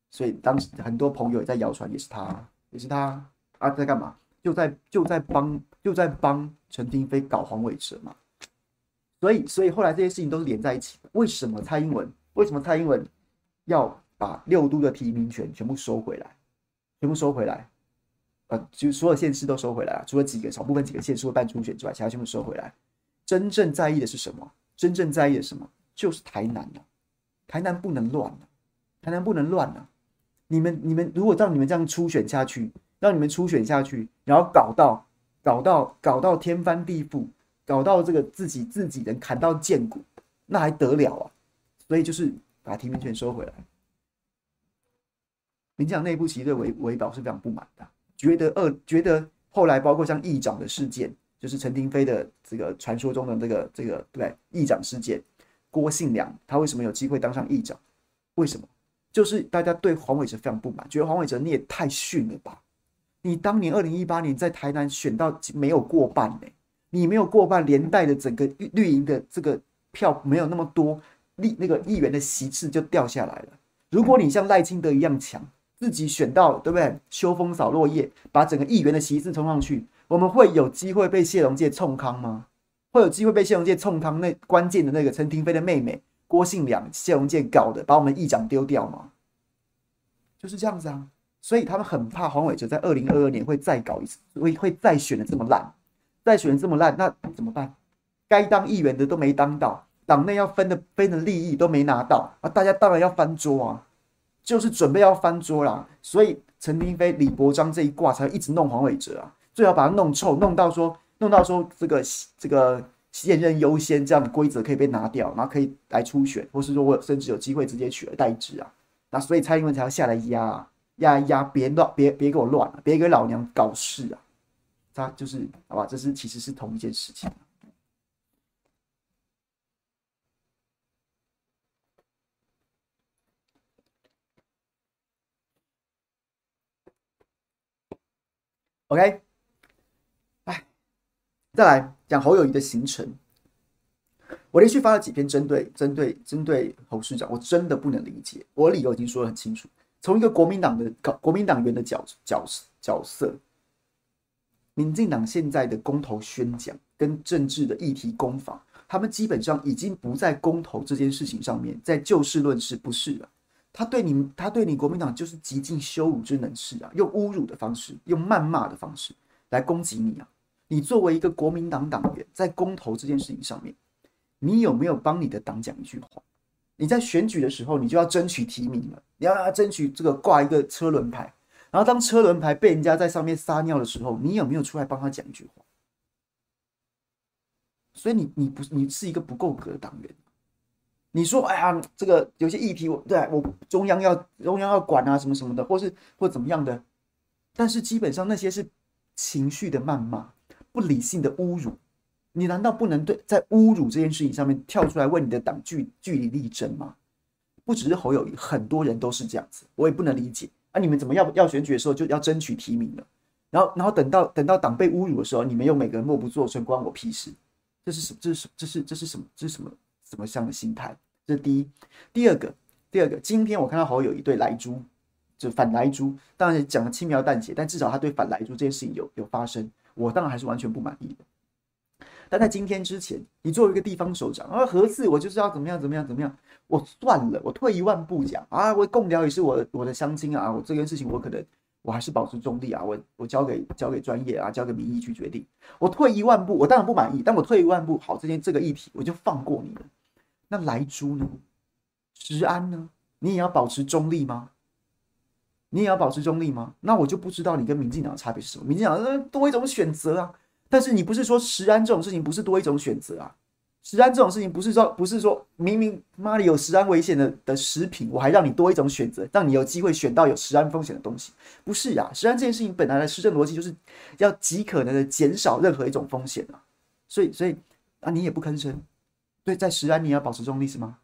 所以当时很多朋友在谣传也是他，也是他啊，在干嘛？就在就在帮就在帮陈亭妃搞黄伟哲嘛。所以所以后来这些事情都是连在一起的。为什么蔡英文？为什么蔡英文要把六都的提名权全部收回来？全部收回来？呃，就所有县市都收回来了，除了几个少部分几个县市会办初选之外，其他全部收回来。真正在意的是什么？真正在意的是什么？就是台南了、啊，台南不能乱了、啊，台南不能乱了、啊。你们你们如果让你们这样初选下去，让你们初选下去，然后搞到搞到搞到天翻地覆，搞到这个自己自己人砍到剑骨，那还得了啊？所以就是把提名权收回来。民进党内部其实对维维保是非常不满的，觉得二觉得后来包括像议长的事件，就是陈亭妃的这个传说中的这个这个对议长事件。郭信良他为什么有机会当上议长？为什么？就是大家对黄伟哲非常不满，觉得黄伟哲你也太逊了吧！你当年二零一八年在台南选到没有过半呢、欸，你没有过半，连带的整个绿营的这个票没有那么多，立那个议员的席次就掉下来了。如果你像赖清德一样强，自己选到对不对？秋风扫落叶，把整个议员的席次冲上去，我们会有机会被谢龙介冲康吗？会有机会被谢龙介冲康那关键的那个陈亭妃的妹妹郭信良谢龙介搞的，把我们议长丢掉吗？就是这样子啊，所以他们很怕黄伟哲在二零二二年会再搞一次，会会再选的这么烂，再选的这么烂，那怎么办？该当议员的都没当到，党内要分的分的利益都没拿到啊，大家当然要翻桌啊，就是准备要翻桌啦。所以陈亭妃、李柏璋这一挂才会一直弄黄伟哲啊，最好把他弄臭，弄到说。弄到说这个这个现任优先这样的规则可以被拿掉，然后可以来初选，或是说我甚至有机会直接取而代之啊。那所以蔡英文才要下来压压压，别乱别别给我乱了，别给老娘搞事啊！他就是好吧，这是其实是同一件事情。OK。再来讲侯友宜的行程，我连续发了几篇针对针对针对侯市长，我真的不能理解。我的理由已经说得很清楚，从一个国民党的国民党员的角角角色，民进党现在的公投宣讲跟政治的议题攻防，他们基本上已经不在公投这件事情上面，在就事论事不是了。他对你他对你国民党就是极尽羞辱之能事啊，用侮辱的方式，用谩骂的方式来攻击你啊。你作为一个国民党党员，在公投这件事情上面，你有没有帮你的党讲一句话？你在选举的时候，你就要争取提名了，你要让他争取这个挂一个车轮牌。然后当车轮牌被人家在上面撒尿的时候，你有没有出来帮他讲一句话？所以你你不你是一个不够格的党员。你说哎呀，这个有些议题我对我中央要中央要管啊什么什么的，或是或怎么样的，但是基本上那些是情绪的谩骂。不理性的侮辱，你难道不能对在侮辱这件事情上面跳出来为你的党据理力争吗？不只是侯友宜，很多人都是这样子，我也不能理解啊！你们怎么要要选举的时候就要争取提名了，然后然后等到等到党被侮辱的时候，你们又每个人默不作声，关我屁事？这是什么？这是这是这是什么？这是什么什么样的心态？这是第一。第二个，第二个，今天我看到侯友宜对莱猪，就反莱猪，当然讲的轻描淡写，但至少他对反莱猪这件事情有有发生。我当然还是完全不满意的，但在今天之前，你作为一个地方首长啊，核四我就是要怎么样怎么样怎么样，我算了，我退一万步讲啊，我贡寮也是我的我的乡亲啊，我这件事情我可能我还是保持中立啊，我我交给交给专业啊，交给民意去决定。我退一万步，我当然不满意，但我退一万步，好，这件这个议题我就放过你了。那莱猪呢？食安呢？你也要保持中立吗？你也要保持中立吗？那我就不知道你跟民进党的差别是什么。民进党、呃、多一种选择啊，但是你不是说食安这种事情不是多一种选择啊？食安这种事情不是说不是说明明妈的有食安危险的的食品，我还让你多一种选择，让你有机会选到有食安风险的东西，不是啊？食安这件事情本来的施政逻辑就是要极可能的减少任何一种风险啊，所以所以啊你也不吭声，对，在食安你也要保持中立是吗？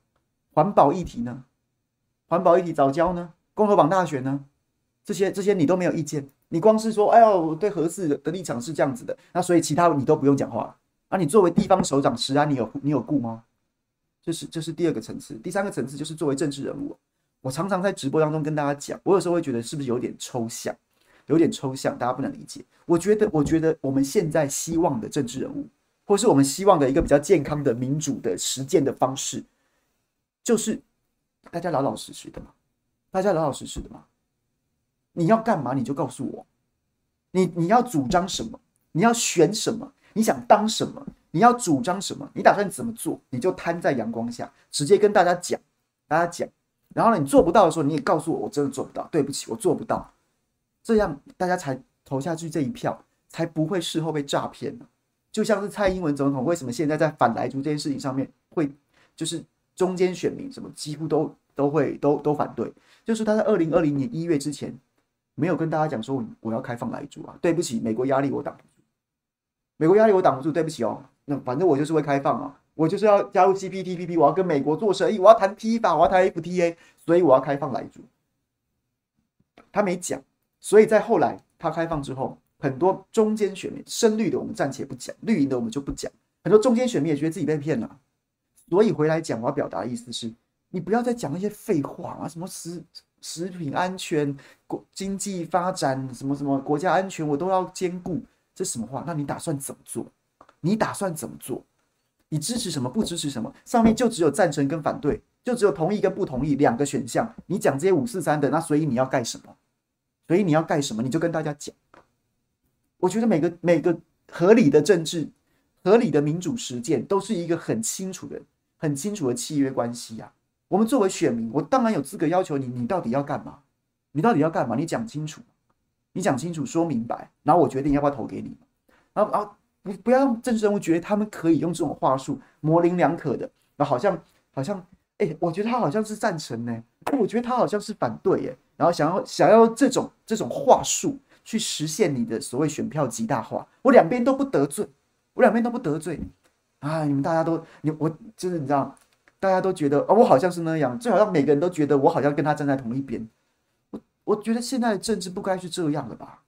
环保议题呢？环保议题藻礁呢？公投榜大选呢？这些这些你都没有意见，你光是说，哎呦，我对核四的立场是这样子的，那所以其他你都不用讲话。啊，你作为地方首长，食安你有你有顾吗？这是这是第二个层次，第三个层次就是作为政治人物，我常常在直播当中跟大家讲，我有时候会觉得是不是有点抽象，有点抽象，大家不能理解。我觉得，我觉得我们现在希望的政治人物，或是我们希望的一个比较健康的民主的实践的方式，就是大家老老实实的嘛，大家老老实实的嘛。你要干嘛你就告诉我，你你要主张什么，你要选什么，你想当什么，你要主张什么，你打算怎么做，你就摊在阳光下，直接跟大家讲，大家讲。然后呢，你做不到的时候，你也告诉我，我真的做不到，对不起，我做不到。这样大家才投下去这一票，才不会事后被诈骗呢。就像是蔡英文总统为什么现在在反莱猪这件事情上面会，就是中间选民什么几乎都都会都都反对，就是他在二零二零年一月之前没有跟大家讲说我要开放莱猪啊，对不起，美国压力我挡不住，美国压力我挡不住，对不起哦，那反正我就是会开放啊。我就是要加入 C P T P P， 我要跟美国做生意，我要谈 T I F A， 我要谈 F T A， 所以我要开放莱猪。他没讲，所以在后来他开放之后，很多中间选民，深绿的我们暂且不讲，绿营的我们就不讲，很多中间选民也觉得自己被骗了，所以回来讲我要表达的意思是，你不要再讲那些废话啊，什么食食品安全、经济发展、什么什么国家安全，我都要兼顾，这什么话？那你打算怎么做？你打算怎么做？你支持什么？不支持什么？上面就只有赞成跟反对，就只有同意跟不同意两个选项。你讲这些五四三的，那所以你要盖什么？所以你要盖什么？你就跟大家讲。我觉得每个每个合理的政治、合理的民主实践，都是一个很清楚的、很清楚的契约关系啊。我们作为选民，我当然有资格要求你，你到底要干嘛？你到底要干嘛？你讲清楚，你讲清楚，说明白，然后我决定要不要投给你。然后，然后。你不要让政治人物觉得他们可以用这种话术模棱两可的，然后好像好像，哎、欸，我觉得他好像是赞成呢、欸，我觉得他好像是反对耶、欸，然后想要想要这种这种话术去实现你的所谓选票极大化，我两边都不得罪，我两边都不得罪，啊，你们大家都你我就是你知道，大家都觉得哦，我好像是那样，最好让每个人都觉得我好像跟他站在同一边，我我觉得现在的政治不该是这样的吧。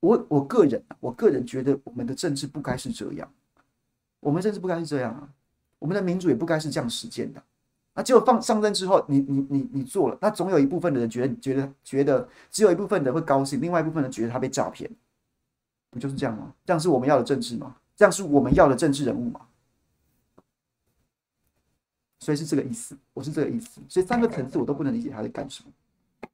我我个人，我个人觉得我们的政治不该是这样，我们政治不该是这样啊，我们的民主也不该是这样实践的。那结果放上任之后，你你你你做了，那总有一部分的人觉得觉得觉得只有一部分人会高兴，另外一部分人觉得他被诈骗，不就是这样吗？这样是我们要的政治吗？这样是我们要的政治人物吗？所以是这个意思，我是这个意思。所以三个层次我都不能理解他在干什么。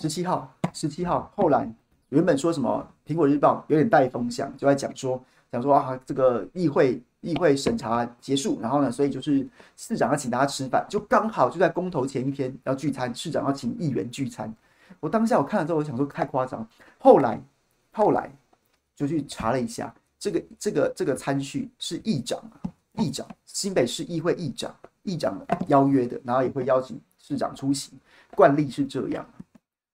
十七号，十七号后来。原本说什么《苹果日报》有点带风向，就在讲说，讲说啊，这个议会议会审查结束，然后呢，所以就是市长要请大家吃饭，就刚好就在公投前一天要聚餐，市长要请议员聚餐。我当下我看了之后，我想说太夸张。后来后来就去查了一下，这个这个这个餐叙是议长议长新北市议会议长议长邀约的，然后也会邀请市长出席，惯例是这样。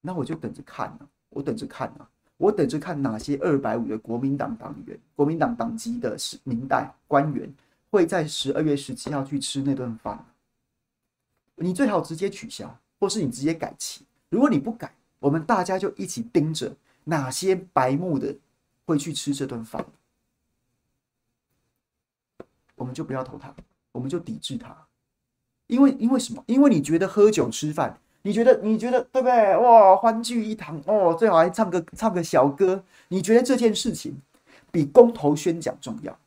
那我就等着看啊。我等着看啊，我等着看哪些两百五十的国民党党员、国民党党籍的民代官员会在十二月十七号去吃那顿饭。你最好直接取消，或是你直接改期。如果你不改，我们大家就一起盯着哪些白目的会去吃这顿饭，我们就不要投他，我们就抵制他。因为因为什么？因为你觉得喝酒吃饭。你觉得你觉得对不对？哇，欢聚一堂哦，最好还唱个唱个小歌。你觉得这件事情比公投宣讲重要？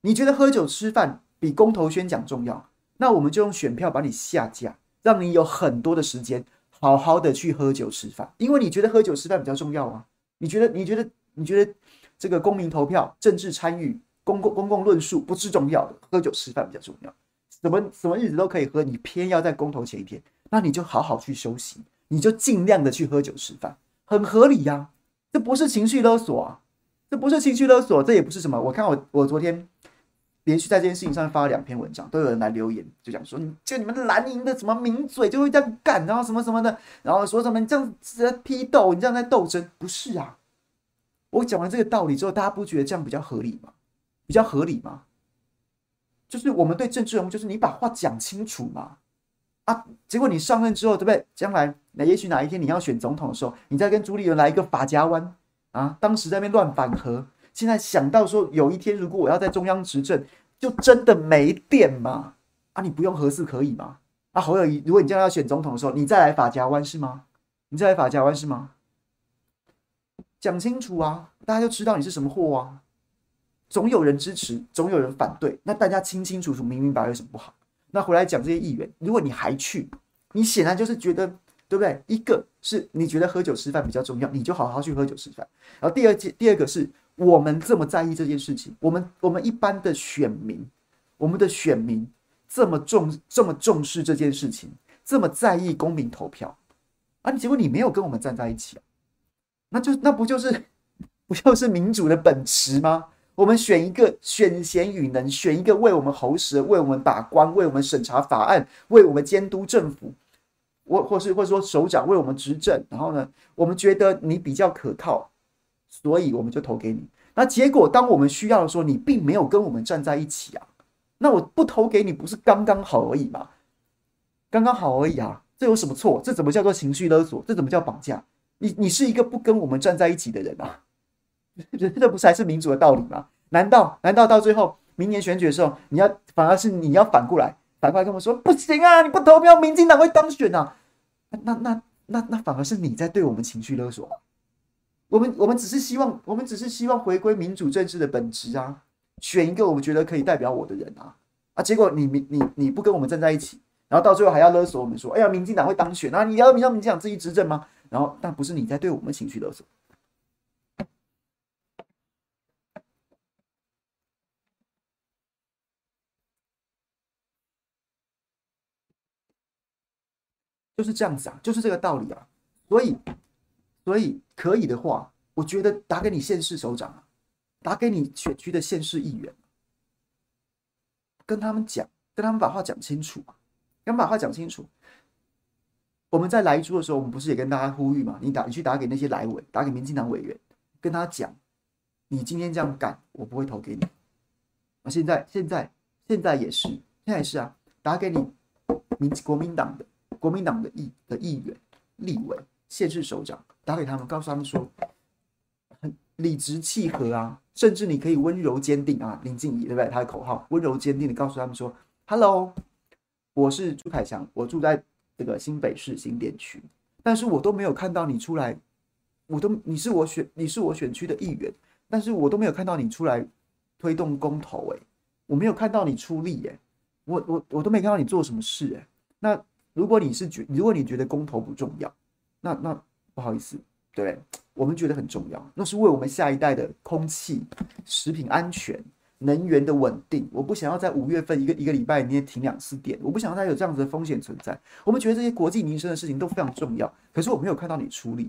你觉得喝酒吃饭比公投宣讲重要？那我们就用选票把你下架，让你有很多的时间好好的去喝酒吃饭，因为你觉得喝酒吃饭比较重要啊。你觉得你觉得你觉得这个公民投票、政治参与、公共公共论述不是重要的，喝酒吃饭比较重要。什么什么日子都可以喝，你偏要在公投前一天。那你就好好去休息，你就尽量的去喝酒吃饭，很合理呀、啊。这不是情绪勒索啊，这不是情绪勒索，这也不是什么。我看我我昨天连续在这件事情上发了两篇文章，都有人来留言，就讲说，就你们蓝营的什么名嘴就会这样干，然后什么什么的，然后说什么你这样在批斗，你这样在斗争，不是啊。我讲完这个道理之后，大家不觉得这样比较合理吗？比较合理吗？就是我们对政治人物，就是你把话讲清楚嘛。啊！结果你上任之后，对不对？将来那也许哪一天你要选总统的时候，你再跟朱立伦来一个法家湾啊！当时在那边乱反核，现在想到说有一天如果我要在中央执政，就真的没电嘛？啊，你不用核四可以吗？啊，侯友宜，如果你将来要选总统的时候，你再来法家湾是吗？你再来法家湾是吗？讲清楚啊，大家就知道你是什么货啊。总有人支持，总有人反对，那大家清清楚楚、明明白白有什么不好？那回来讲这些议员，如果你还去，你显然就是觉得，对不对？一个是你觉得喝酒吃饭比较重要，你就好好去喝酒吃饭。然后第二件，第二个是我们这么在意这件事情，我们我们一般的选民，我们的选民。这么重这么重视这件事情，这么在意公民投票啊！结果你没有跟我们站在一起啊，那就那不就是不就是民主的本质吗？我们选一个选贤与能，选一个为我们喉舌、为我们把关、为我们审查法案、为我们监督政府，或或是或者说首长为我们执政。然后呢，我们觉得你比较可靠，所以我们就投给你。那结果当我们需要的时候，你并没有跟我们站在一起啊！那我不投给你，不是刚刚好而已吗？刚刚好而已啊，这有什么错？这怎么叫做情绪勒索？这怎么叫绑架？你你是一个不跟我们站在一起的人啊！这不是还是民主的道理吗？难道难道到最后明年选举的时候，你要反而是你要反过来反过来跟我说不行啊，你不投票，民进党会当选啊？那那那那反而是你在对我们情绪勒索啊。我们我们只是希望我们只是希望回归民主政治的本质啊。选一个我们觉得可以代表我的人啊啊！结果你你你不跟我们站在一起，然后到最后还要勒索我们说：“哎呀，民进党会当选啊！你要你要民进党自己执政吗？”然后，但不是你在对我们情绪勒索。就是这样子啊，就是这个道理啊。所以，所以可以的话，我觉得打给你县市首长啊。打给你选区的县市议员，跟他们讲，跟他们把话讲清楚，跟他们把话讲清楚。我们在莱猪的时候，我们不是也跟大家呼吁嘛？你打，你去打给那些莱委，打给民进党委员，跟他讲，你今天这样干，我不会投给你。啊，现在，现在，现在也是，现在也是啊，打给你民国民党的国民党的议的议员、立委、县市首长，打给他们，告诉他们说。理直气和啊，甚至你可以温柔坚定啊，林静怡对不对？他的口号温柔坚定的告诉他们说 ：“Hello， 我是朱凯翔，我住在这个新北市新店区，但是我都没有看到你出来，我都你是我选你是我选区的议员，但是我都没有看到你出来推动公投、欸，哎，我没有看到你出力、欸，哎，我我我都没看到你做什么事、欸，哎，那如果你是觉如果你觉得公投不重要，那那不好意思，对不对？”我们觉得很重要，那是为我们下一代的空气、食品安全、能源的稳定。我不想要在五月份一个一个礼拜里面停两次电，我不想要再有这样子的风险存在。我们觉得这些国计民生的事情都非常重要，可是我没有看到你出力。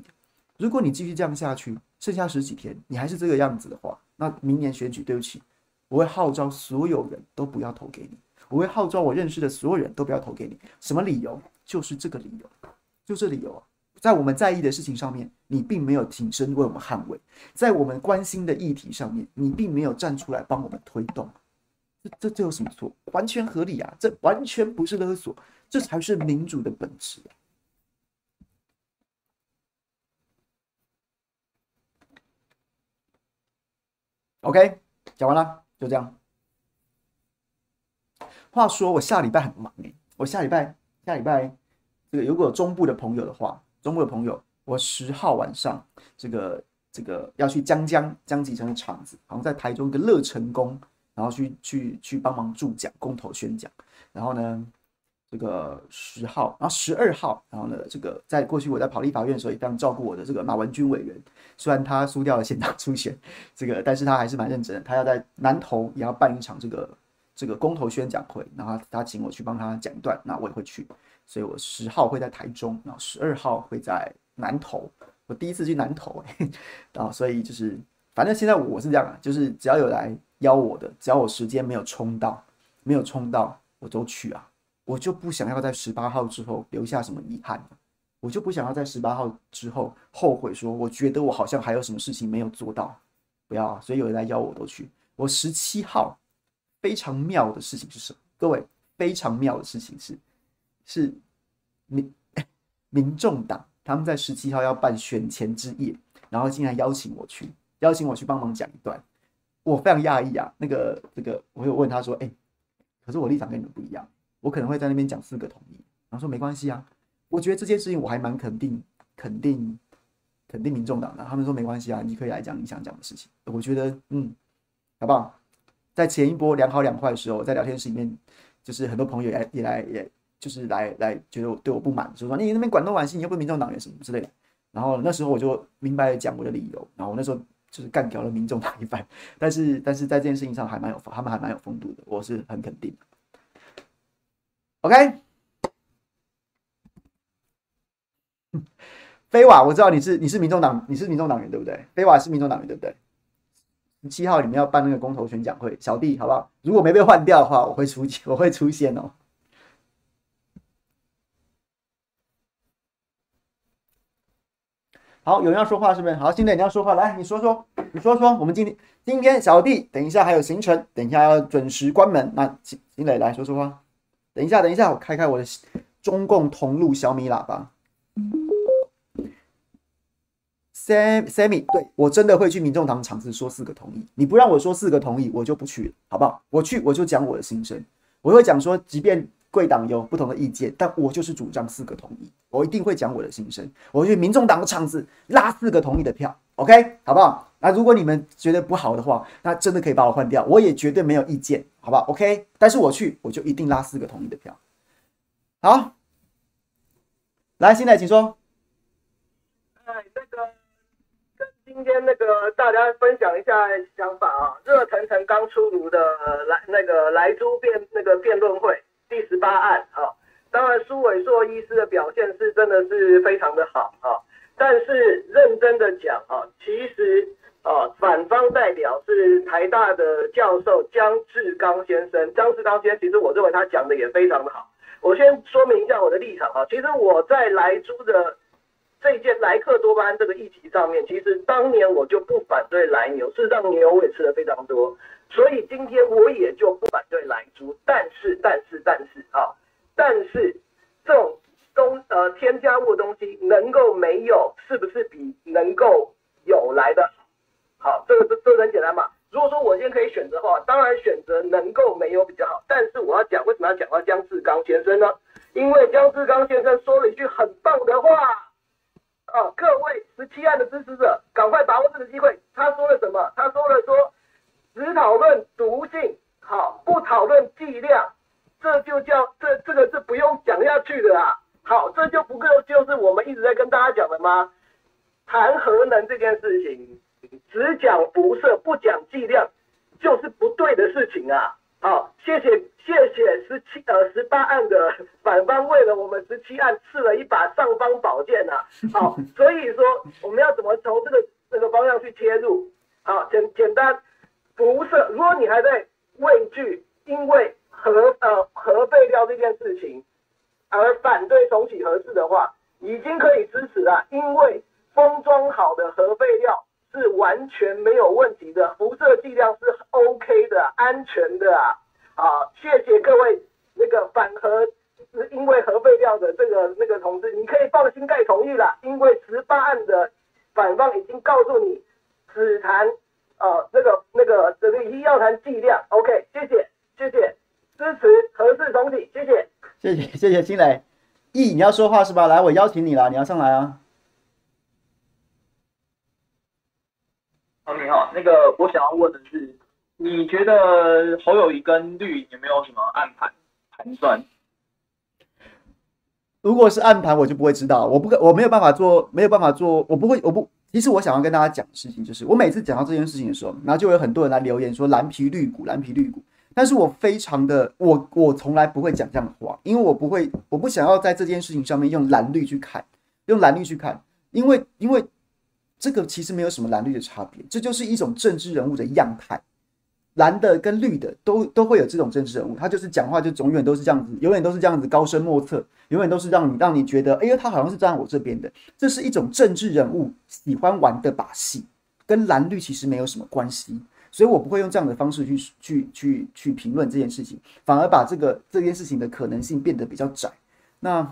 如果你继续这样下去，剩下十几天你还是这个样子的话，那明年选举，对不起，我会号召所有人都不要投给你，我会号召我认识的所有人都不要投给你。什么理由？就是这个理由，就这理由啊。在我们在意的事情上面，你并没有挺身为我们捍卫；在我们关心的议题上面，你并没有站出来帮我们推动。这这这有什么错？完全合理啊！这完全不是勒索，这才是民主的本质啊。OK， 讲完了，就这样。话说，我下礼拜很忙哎、欸，我下礼拜下礼拜这个如果有中部的朋友的话。中国的朋友，我十号晚上这个这个要去江江江启臣的场子，好像在台中跟乐成宫，然后去去去帮忙助讲公投宣讲。然后呢，这个十号，然后十二号，然后呢，这个在过去我在跑立法院的时候也非常照顾我的这个马文君委员，虽然他输掉了县长初选，这个但是他还是蛮认真的，他要在南投也要办一场这个这个公投宣讲会，然后 他, 他请我去帮他讲一段，那我也会去。所以我十号会在台中，然后十二号会在南投。我第一次去南投、欸，然后所以就是，反正现在我是这样啊，就是只要有来邀我的，只要我时间没有冲到，没有冲到，我都去啊。我就不想要在十八号之后留下什么遗憾，我就不想要在十八号之后后悔说，我觉得我好像还有什么事情没有做到，不要、啊。所以有人来邀我都去。我十七号非常妙的事情是什么？各位，非常妙的事情是。是民民众党，他们在十七号要办选前之夜，然后竟然邀请我去，邀请我去帮忙讲一段，我非常讶异啊。那个这个，我有问他说，哎、欸，可是我立场跟你们不一样，我可能会在那边讲四个同意，然后说没关系啊，我觉得这件事情我还蛮肯定肯定肯定民众党的。他们说没关系啊，你可以来讲你想讲的事情。我觉得嗯，好不好？在前一波两好两坏的时候，在聊天室里面，就是很多朋友也来也来也就是来来觉得我对我不满，就说你那边管东管西，你又不是民众党员什么之类的。然后那时候我就明白讲我的理由，然后我那时候就是干掉了民众党一番，但是但是在这件事情上还蛮有他们还蛮有风度的，我是很肯定的。OK。飞瓦，我知道你是你是民众党，你是民众党员对不对？飞瓦是民众党员对不对？十七号你们要办那个公投宣讲会，小弟好不好？如果没被换掉的话，我会出我会出现哦。好，有人要说话是不是？好，现在你要说话，来，你说说，你说说。我们今天今天小弟等一下还有行程，等一下要准时关门。那金金磊来说说话。等一下，等一下，我开开我的中共同路小米喇叭。Sammy， 对我真的会去民众党场次说四个同意，你不让我说四个同意，我就不去了，好不好？我去我就讲我的心声，我会讲说，即便贵党有不同的意见，但我就是主张四个同意，我一定会讲我的心声，我去民众党的场次拉四个同意的票 ，OK， 好不好？那如果你们觉得不好的话，那真的可以把我换掉，我也绝对没有意见，好不好 ？OK， 但是我去我就一定拉四个同意的票。好，来，新来请说。今天那个大家分享一下想法啊，热腾腾刚出炉的来那个莱猪辩那个辩论会第十八案啊，当然苏伟硕医师的表现是真的是非常的好啊，但是认真的讲啊，其实啊反方代表是台大的教授江志刚先生，江志刚先生其实我认为他讲的也非常的好，我先说明一下我的立场啊，其实我在莱猪的。这一件莱克多巴胺这个议题上面，其实当年我就不反对莱牛，事实上牛我也吃了非常多，所以今天我也就不反对莱猪。但是，但是，但是啊，但是这种东呃添加物的东西能够没有，是不是比能够有来的好？这个这这很简单嘛。如果说我今天可以选择的话，当然选择能够没有比较好。但是我要讲为什么要讲到江志刚先生呢？因为江志刚先生说了一句很棒的话。哦，各位十七案的支持者，赶快把握这个机会。他说了什么？他说了说，只讨论毒性，好，不讨论剂量，这就叫这这个是不用讲下去的啦。好，这就不够，就是我们一直在跟大家讲的吗？谈核能这件事情，只讲辐射，不讲剂量，就是不对的事情啊。好，谢谢谢谢十七呃十八案的反方为了我们十七案刺了一把尚方宝剑呐、啊。好，所以说我们要怎么从这个这个方向去切入？好，简简单辐射，如果你还在畏惧，因为核呃核废料这件事情而反对重启核四的话，已经可以支持了，因为封装好的核废料。是完全没有问题的，辐射剂量是 OK 的，安全的啊！啊，谢谢各位那个反核，因为核废料的这个那个同志，你可以放心盖同意了，因为十八案的反方已经告诉你，只谈呃那个那个这个一要谈剂量 ，OK， 谢谢谢谢支持核四重启，谢谢谢谢谢谢金磊，E 你要说话是吧？来，我邀请你了，你要上来啊！你好，那个我想要问的是，你觉得侯友宜跟绿营有没有什么暗盘盘算？如果是暗盘，我就不会知道，我不我没有办法做，没有办法做，我不会，我不。其实我想要跟大家讲的事情就是，我每次讲到这件事情的时候，然后就有很多人来留言说蓝皮绿骨，蓝皮绿骨。但是我非常的，我我从来不会讲这样的话，因为我不会，我不想要在这件事情上面用蓝绿去看，用蓝绿去看，因为因为。这个其实没有什么蓝绿的差别，这就是一种政治人物的样态，蓝的跟绿的都都会有这种政治人物，他就是讲话就永远都是这样子，永远都是这样子高深莫测，永远都是让你让你觉得，哎呦，他好像是站在我这边的，这是一种政治人物喜欢玩的把戏，跟蓝绿其实没有什么关系，所以我不会用这样的方式去去去去评论这件事情，反而把这个这件事情的可能性变得比较窄，那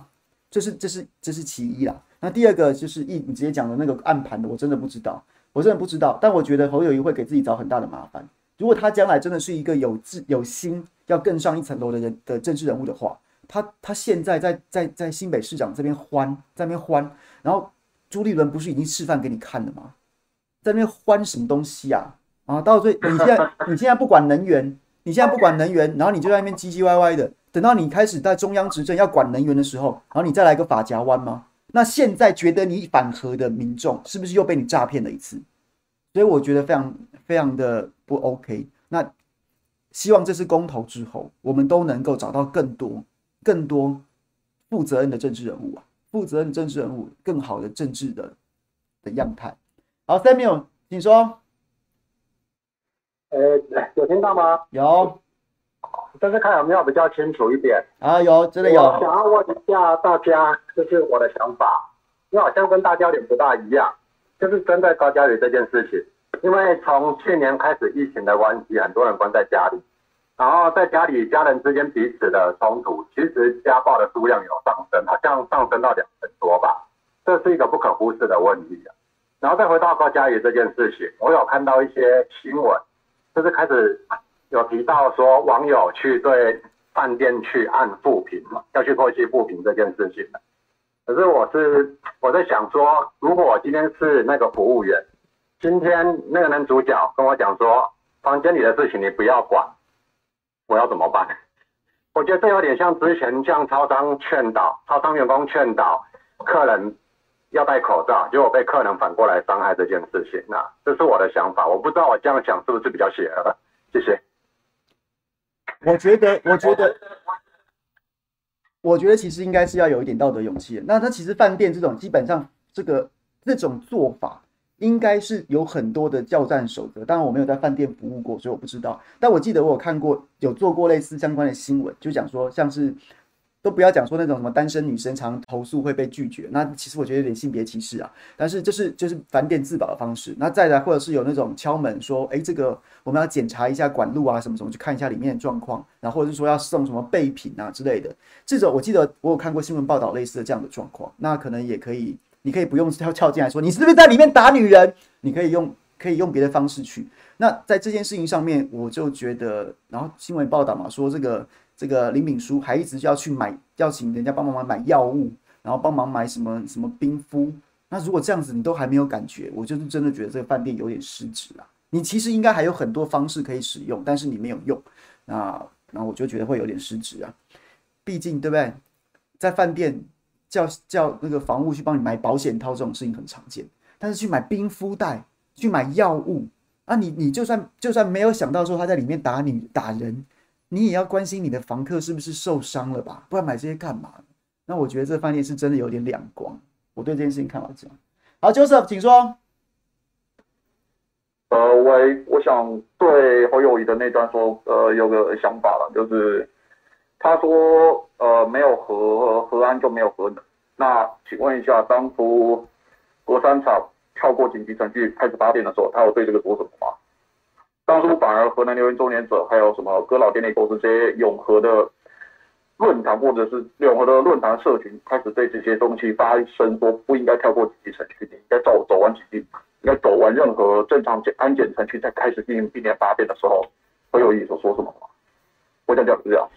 这是这是这是其一啦。那第二个就是你直接讲的那个暗盘的，我真的不知道，我真的不知道。但我觉得侯友宜会给自己找很大的麻烦。如果他将来真的是一个有有心要更上一层楼的人的政治人物的话，他他现在在在在新北市长这边欢，在那边欢，然后朱立伦不是已经示范给你看了吗？在那边欢什么东西啊？啊，到最你现在你现在不管能源，你现在不管能源，然后你就在那边唧唧歪歪的，等到你开始在中央执政要管能源的时候，然后你再来个法夹弯吗？那现在觉得你反核的民众是不是又被你诈骗了一次？所以我觉得非常非常的不 OK。那希望这次公投之后，我们都能够找到更多。更多负责任的政治人物啊，负责任的政治人物，更好的政治的的样态。好 ，Samuel， 请说。呃，有听到吗？有，但是看有没有比较清楚一点啊？有，真的有。我想要问一下大家，就是我的想法，因为好像跟大家有点不大一样，就是针对高嘉瑜这件事情，因为从去年开始疫情的关系，很多人关在家里。然后在家里，家人之间彼此的冲突，其实家暴的数量有上升，好像上升到两成多吧，这是一个不可忽视的问题。然后再回到高嘉瑜这件事情，我有看到一些新闻，就是开始有提到说网友去对饭店去按负评嘛，要去剖析负评这件事情。可是我是我在想说，如果我今天是那个服务员，今天那个男主角跟我讲说，房间里的事情你不要管。我要怎么办？我觉得这有点像之前像超商劝导、超商员工劝导客人要戴口罩，结果被客人反过来伤害这件事情啊，这是我的想法。我不知道我这样想是不是比较邪恶？谢谢。我觉得，我觉得，我觉得其实应该是要有一点道德勇气的。那他其实饭店这种基本上这个这种做法。应该是有很多的教战守则，当然我没有在饭店服务过，所以我不知道。但我记得我有看过，有做过类似相关的新闻，就讲说像是都不要讲说那种什么单身女生常投诉会被拒绝，那其实我觉得有点性别歧视啊。但是就是就是饭店自保的方式。那再来或者是有那种敲门说，哎、欸，这个我们要检查一下管路啊什么什么，去看一下里面的状况，然后或者是说要送什么备品啊之类的。这种我记得我有看过新闻报道类似的这样的状况，那可能也可以。你可以不用跳进来说你是不是在里面打女人，你可以用可以用别的方式去。那在这件事情上面，我就觉得，然后新闻报道嘛，说这个这个林秉樞还一直就要去买，要请人家帮忙买药物，然后帮忙买什么什么冰敷。那如果这样子你都还没有感觉，我就是真的觉得这个饭店有点失职啊。你其实应该还有很多方式可以使用，但是你没有用，那那我就觉得会有点失职啊。毕竟对不对，在饭店。叫叫那个房屋去帮你买保险套这种事情很常见，但是去买冰敷袋、去买药物啊你，你你就算就算没有想到说他在里面打你打人，你也要关心你的房客是不是受伤了吧？不然买这些干嘛？那我觉得这饭店是真的有点两光。我对这件事情看法这样。好 ，Joseph， 请说。呃，喂，我想对侯友宜的那段说，呃，有个想法了，就是。他说：“呃，没有核核安就没有核能。那请问一下，当初核三厂跳过紧急程序开始发电的时候，他有对这个说什么吗？当初反而核能留言周年者还有什么哥老电力公司这些永和的论坛或者是永和的论坛社群开始对这些东西发声，说不应该跳过紧急程序，你应该走走完紧急，应该走完任何正常安检程序再开始进行并联发电的时候，会有意所说什么吗？我想讲是这样。”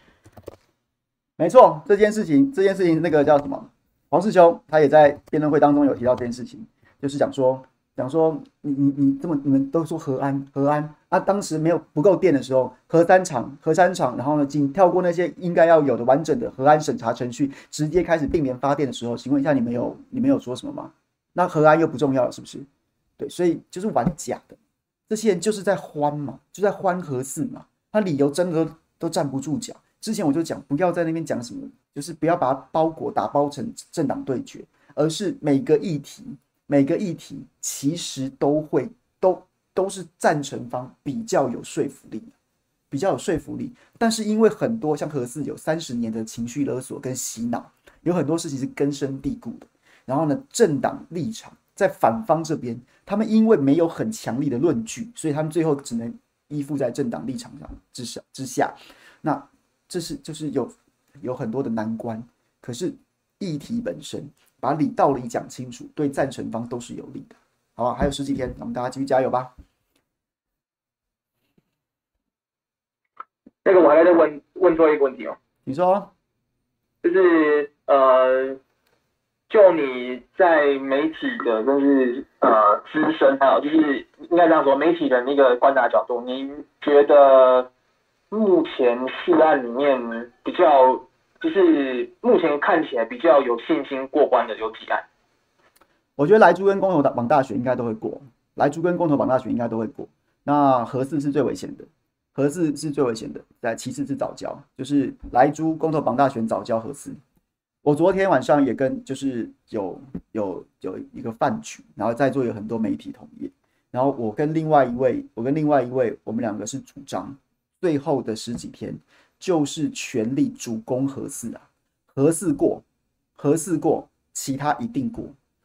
没错，这件事情，这件事情那个叫什么？黄世修他也在辩论会当中有提到这件事情，就是讲说，讲说你你你这么你们都说核安核安啊，当时没有不够电的时候，核三厂核三厂，然后呢，仅跳过那些应该要有的完整的核安审查程序，直接开始并联发电的时候，请问一下你们有你们有说什么吗？那核安又不重要了，是不是？对，所以就是玩假的，这些人就是在欢嘛，就在欢核四嘛，他理由真的都站不住脚。之前我就讲，不要在那边讲什么，就是不要把它包裹打包成政党对决，而是每个议题，每个议题其实都会都都是赞成方比较有说服力，比较有说服力。但是因为很多像核四有三十年的情绪勒索跟洗脑，有很多事情是根深蒂固的。然后呢，政党立场在反方这边，他们因为没有很强力的论据，所以他们最后只能依附在政党立场上之下之下。那这是就是有有很多的难关，可是议题本身把理道理讲清楚，对赞成方都是有利的，好吧？还有十几天，我们大家继续加油吧。那个我还在问问最后一个问题哦，你说，就是呃，就你在媒体的，就是呃资深，还有就是应该这样说，媒体的那个观察角度，你觉得目前事案里面比较，就是目前看起来比较有信心过关的有几案？我觉得莱猪跟公投绑大选应该都会过，莱猪跟公投绑大选应该都会过。那核四是最危险的，核四是最危险的，再其次是藻礁，就是莱猪、公投绑大选、藻礁、核四。我昨天晚上也跟就是有有有一个饭局，然后在座有很多媒体同业，然后我跟另外一位，我跟另外一位，我们两个是主张最后的十几天就是全力主攻核四啊，核四过，核四过，其他一定过。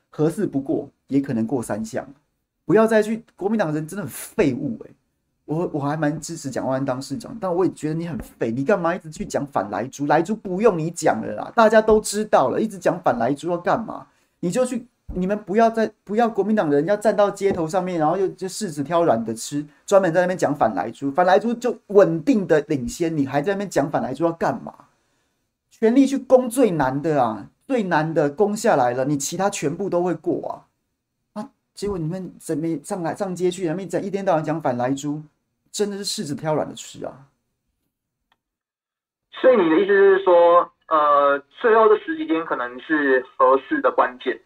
核四不过也可能过三项，不要再去国民党人真的很废物哎、欸！我我还蛮支持蒋万安当市长，但我也觉得你很废，你干嘛一直去讲反莱猪？莱猪不用你讲了啦，大家都知道了，一直讲反莱猪要干嘛？你就去，你们不要再不要国民党人要站到街头上面，然后又就柿子挑软的吃，专门在那边讲反莱猪，反莱猪就稳定的领先，你还在那边讲反莱猪要干嘛？全力去攻最难的啊！最难的攻下来了，你其他全部都会过啊！啊，结果你们怎么上来上街去，然后一天到晚讲反莱猪，真的是柿子挑软的吃啊！所以你的意思是说，呃，最后的十几天可能是核四的关键。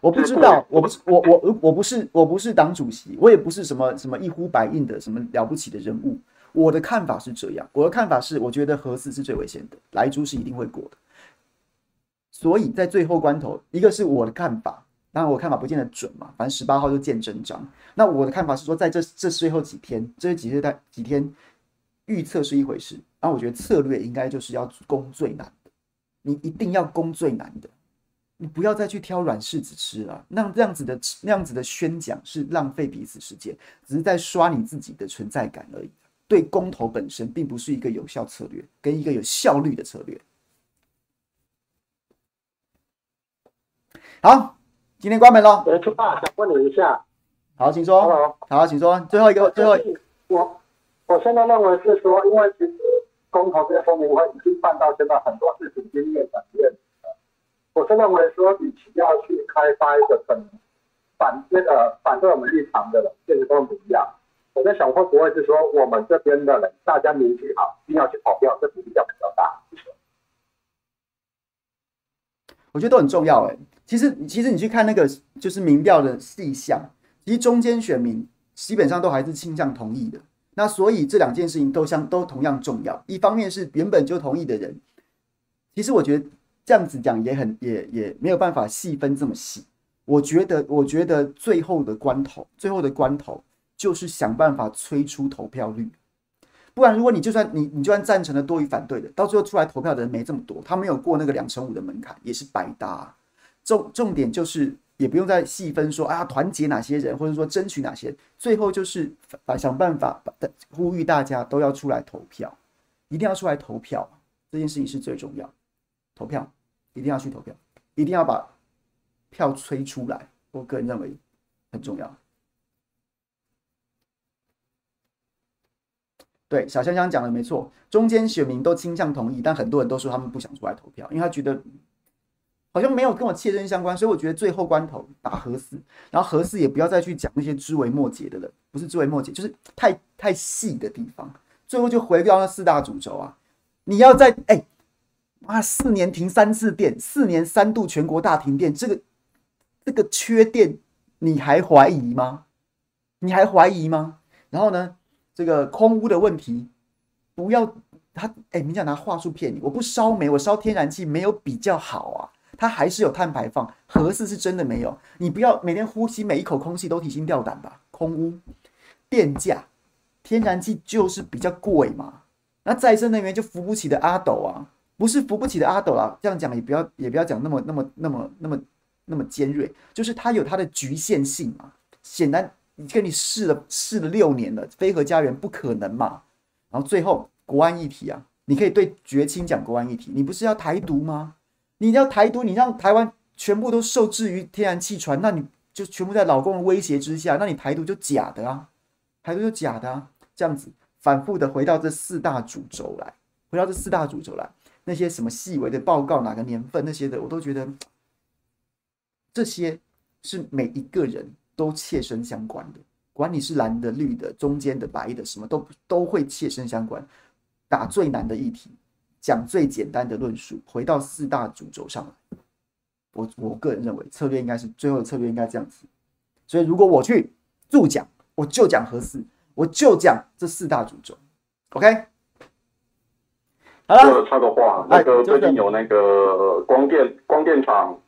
我不知道，我不是我我我不是我不是党主席，我也不是什么什么一呼百应的什么了不起的人物。我的看法是这样，我的看法是，我觉得核四是最危险的，莱猪是一定会过的。所以在最后关头，一个是我的看法，当然我看法不见得准嘛，反正十八号就见真章。那我的看法是说，在这这最后几天，这几天几天预测是一回事，然后我觉得策略应该就是要攻最难的，你一定要攻最难的，你不要再去挑软柿子吃了、啊。那这样子的那样子的宣讲是浪费彼此时间，只是在刷你自己的存在感而已。对公投本身并不是一个有效策略，跟一个有效率的策略。好，今天关门咯。呃，邱爸想问你一下。好，请说。Hello. 好，请说。最后一个，最后一个。我我现在认为是说，因为其实公投这个说明会已经办到现在很多事情经验反面。我是认为说，与其要去开发一个很反那个反对我们立场的人，现实中不一样。我在想，会不会是说我们这边的人大家凝聚好，一定要去投票，这比较比较大。我觉得都很重要哎、欸。其实，其实你去看那个就是民调的细项，其实中间选民基本上都还是倾向同意的。那所以这两件事情都相都同样重要。一方面是原本就同意的人，其实我觉得这样子讲也很也也没有办法细分这么细。我觉得，我觉得最后的关头，最后的关头就是想办法催出投票率。不然，如果你就算你你就算赞成了多于反对的，到最后出来投票的人没这么多，他没有过那个两成五的门槛，也是白搭、啊。重重点就是也不用再细分说啊，团结哪些人，或者说争取哪些人，最后就是想办法呼吁大家都要出来投票，一定要出来投票，这件事情是最重要。投票一定要去投票，一定要把票催出来，我个人认为很重要。对，小香香讲的没错，中间选民都倾向同意，但很多人都说他们不想出来投票，因为他觉得好像没有跟我切身相关，所以我觉得最后关头打核四，然后核四也不要再去讲那些枝微末节的了，不是枝微末节，就是太太细的地方，最后就回到那四大主轴啊，你要在哎啊四年停三次电，四年三度全国大停电，这个这个缺电你还怀疑吗？你还怀疑吗？然后呢？这个空污的问题，不要他哎，民进党拿话术骗你，我不烧煤，我烧天然气没有比较好啊，它还是有碳排放，核四是真的没有，你不要每天呼吸每一口空气都提心吊胆吧。空污、电价、天然气就是比较贵嘛，那再生能源就扶不起的阿斗啊，不是扶不起的阿斗啦，这样讲也不要也不要讲那么那么那么那么那么尖锐，就是它有它的局限性嘛，显然。跟你试了试了六年了，非核家园不可能嘛？然后最后国安议题啊，你可以对绝清讲国安议题，你不是要台独吗？你要台独，你让台湾全部都受制于天然气船，那你就全部在老公的威胁之下，那你台独就假的啊，台独就假的啊，这样子反复的回到这四大主轴来，回到这四大主轴来，那些什么细微的报告哪个年份那些的，我都觉得这些是每一个人都切身相关的，管你是蓝的绿的中间的白的什么都都会切身相关。打最难的议题，讲最简单的论述，回到四大主轴上来。我我个人认为策略应该是最后的策略应该这样子。所以如果我去助讲，我就讲核四，我就讲这四大主轴。OK。好了，插个话，那个最近有那个光电光电厂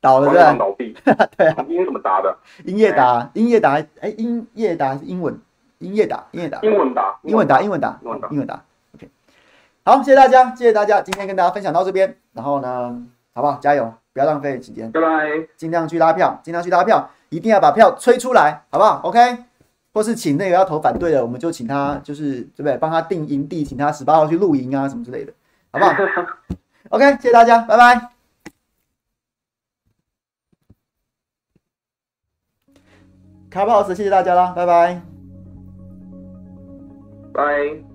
倒了，对吧？倒闭，对啊。英怎么答的？英业达，英业达，哎，英业达是英文，英业达，英业达，英文达，英文达，英文达，英文达，英文达。OK， 好，谢谢大家，谢谢大家，今天跟大家分享到这边，然后呢，好不好？加油，不要浪费时间，拜拜，尽量去拉票，尽量去拉票，一定要把票催出来，好不好 ？OK。或是请那个要投反对的，我们就请他，就是对不对？帮他定营地，请他十八号去露营啊，什么之类的，好不好？OK， 谢谢大家，拜拜。卡布老师，谢谢大家啦，拜拜，拜。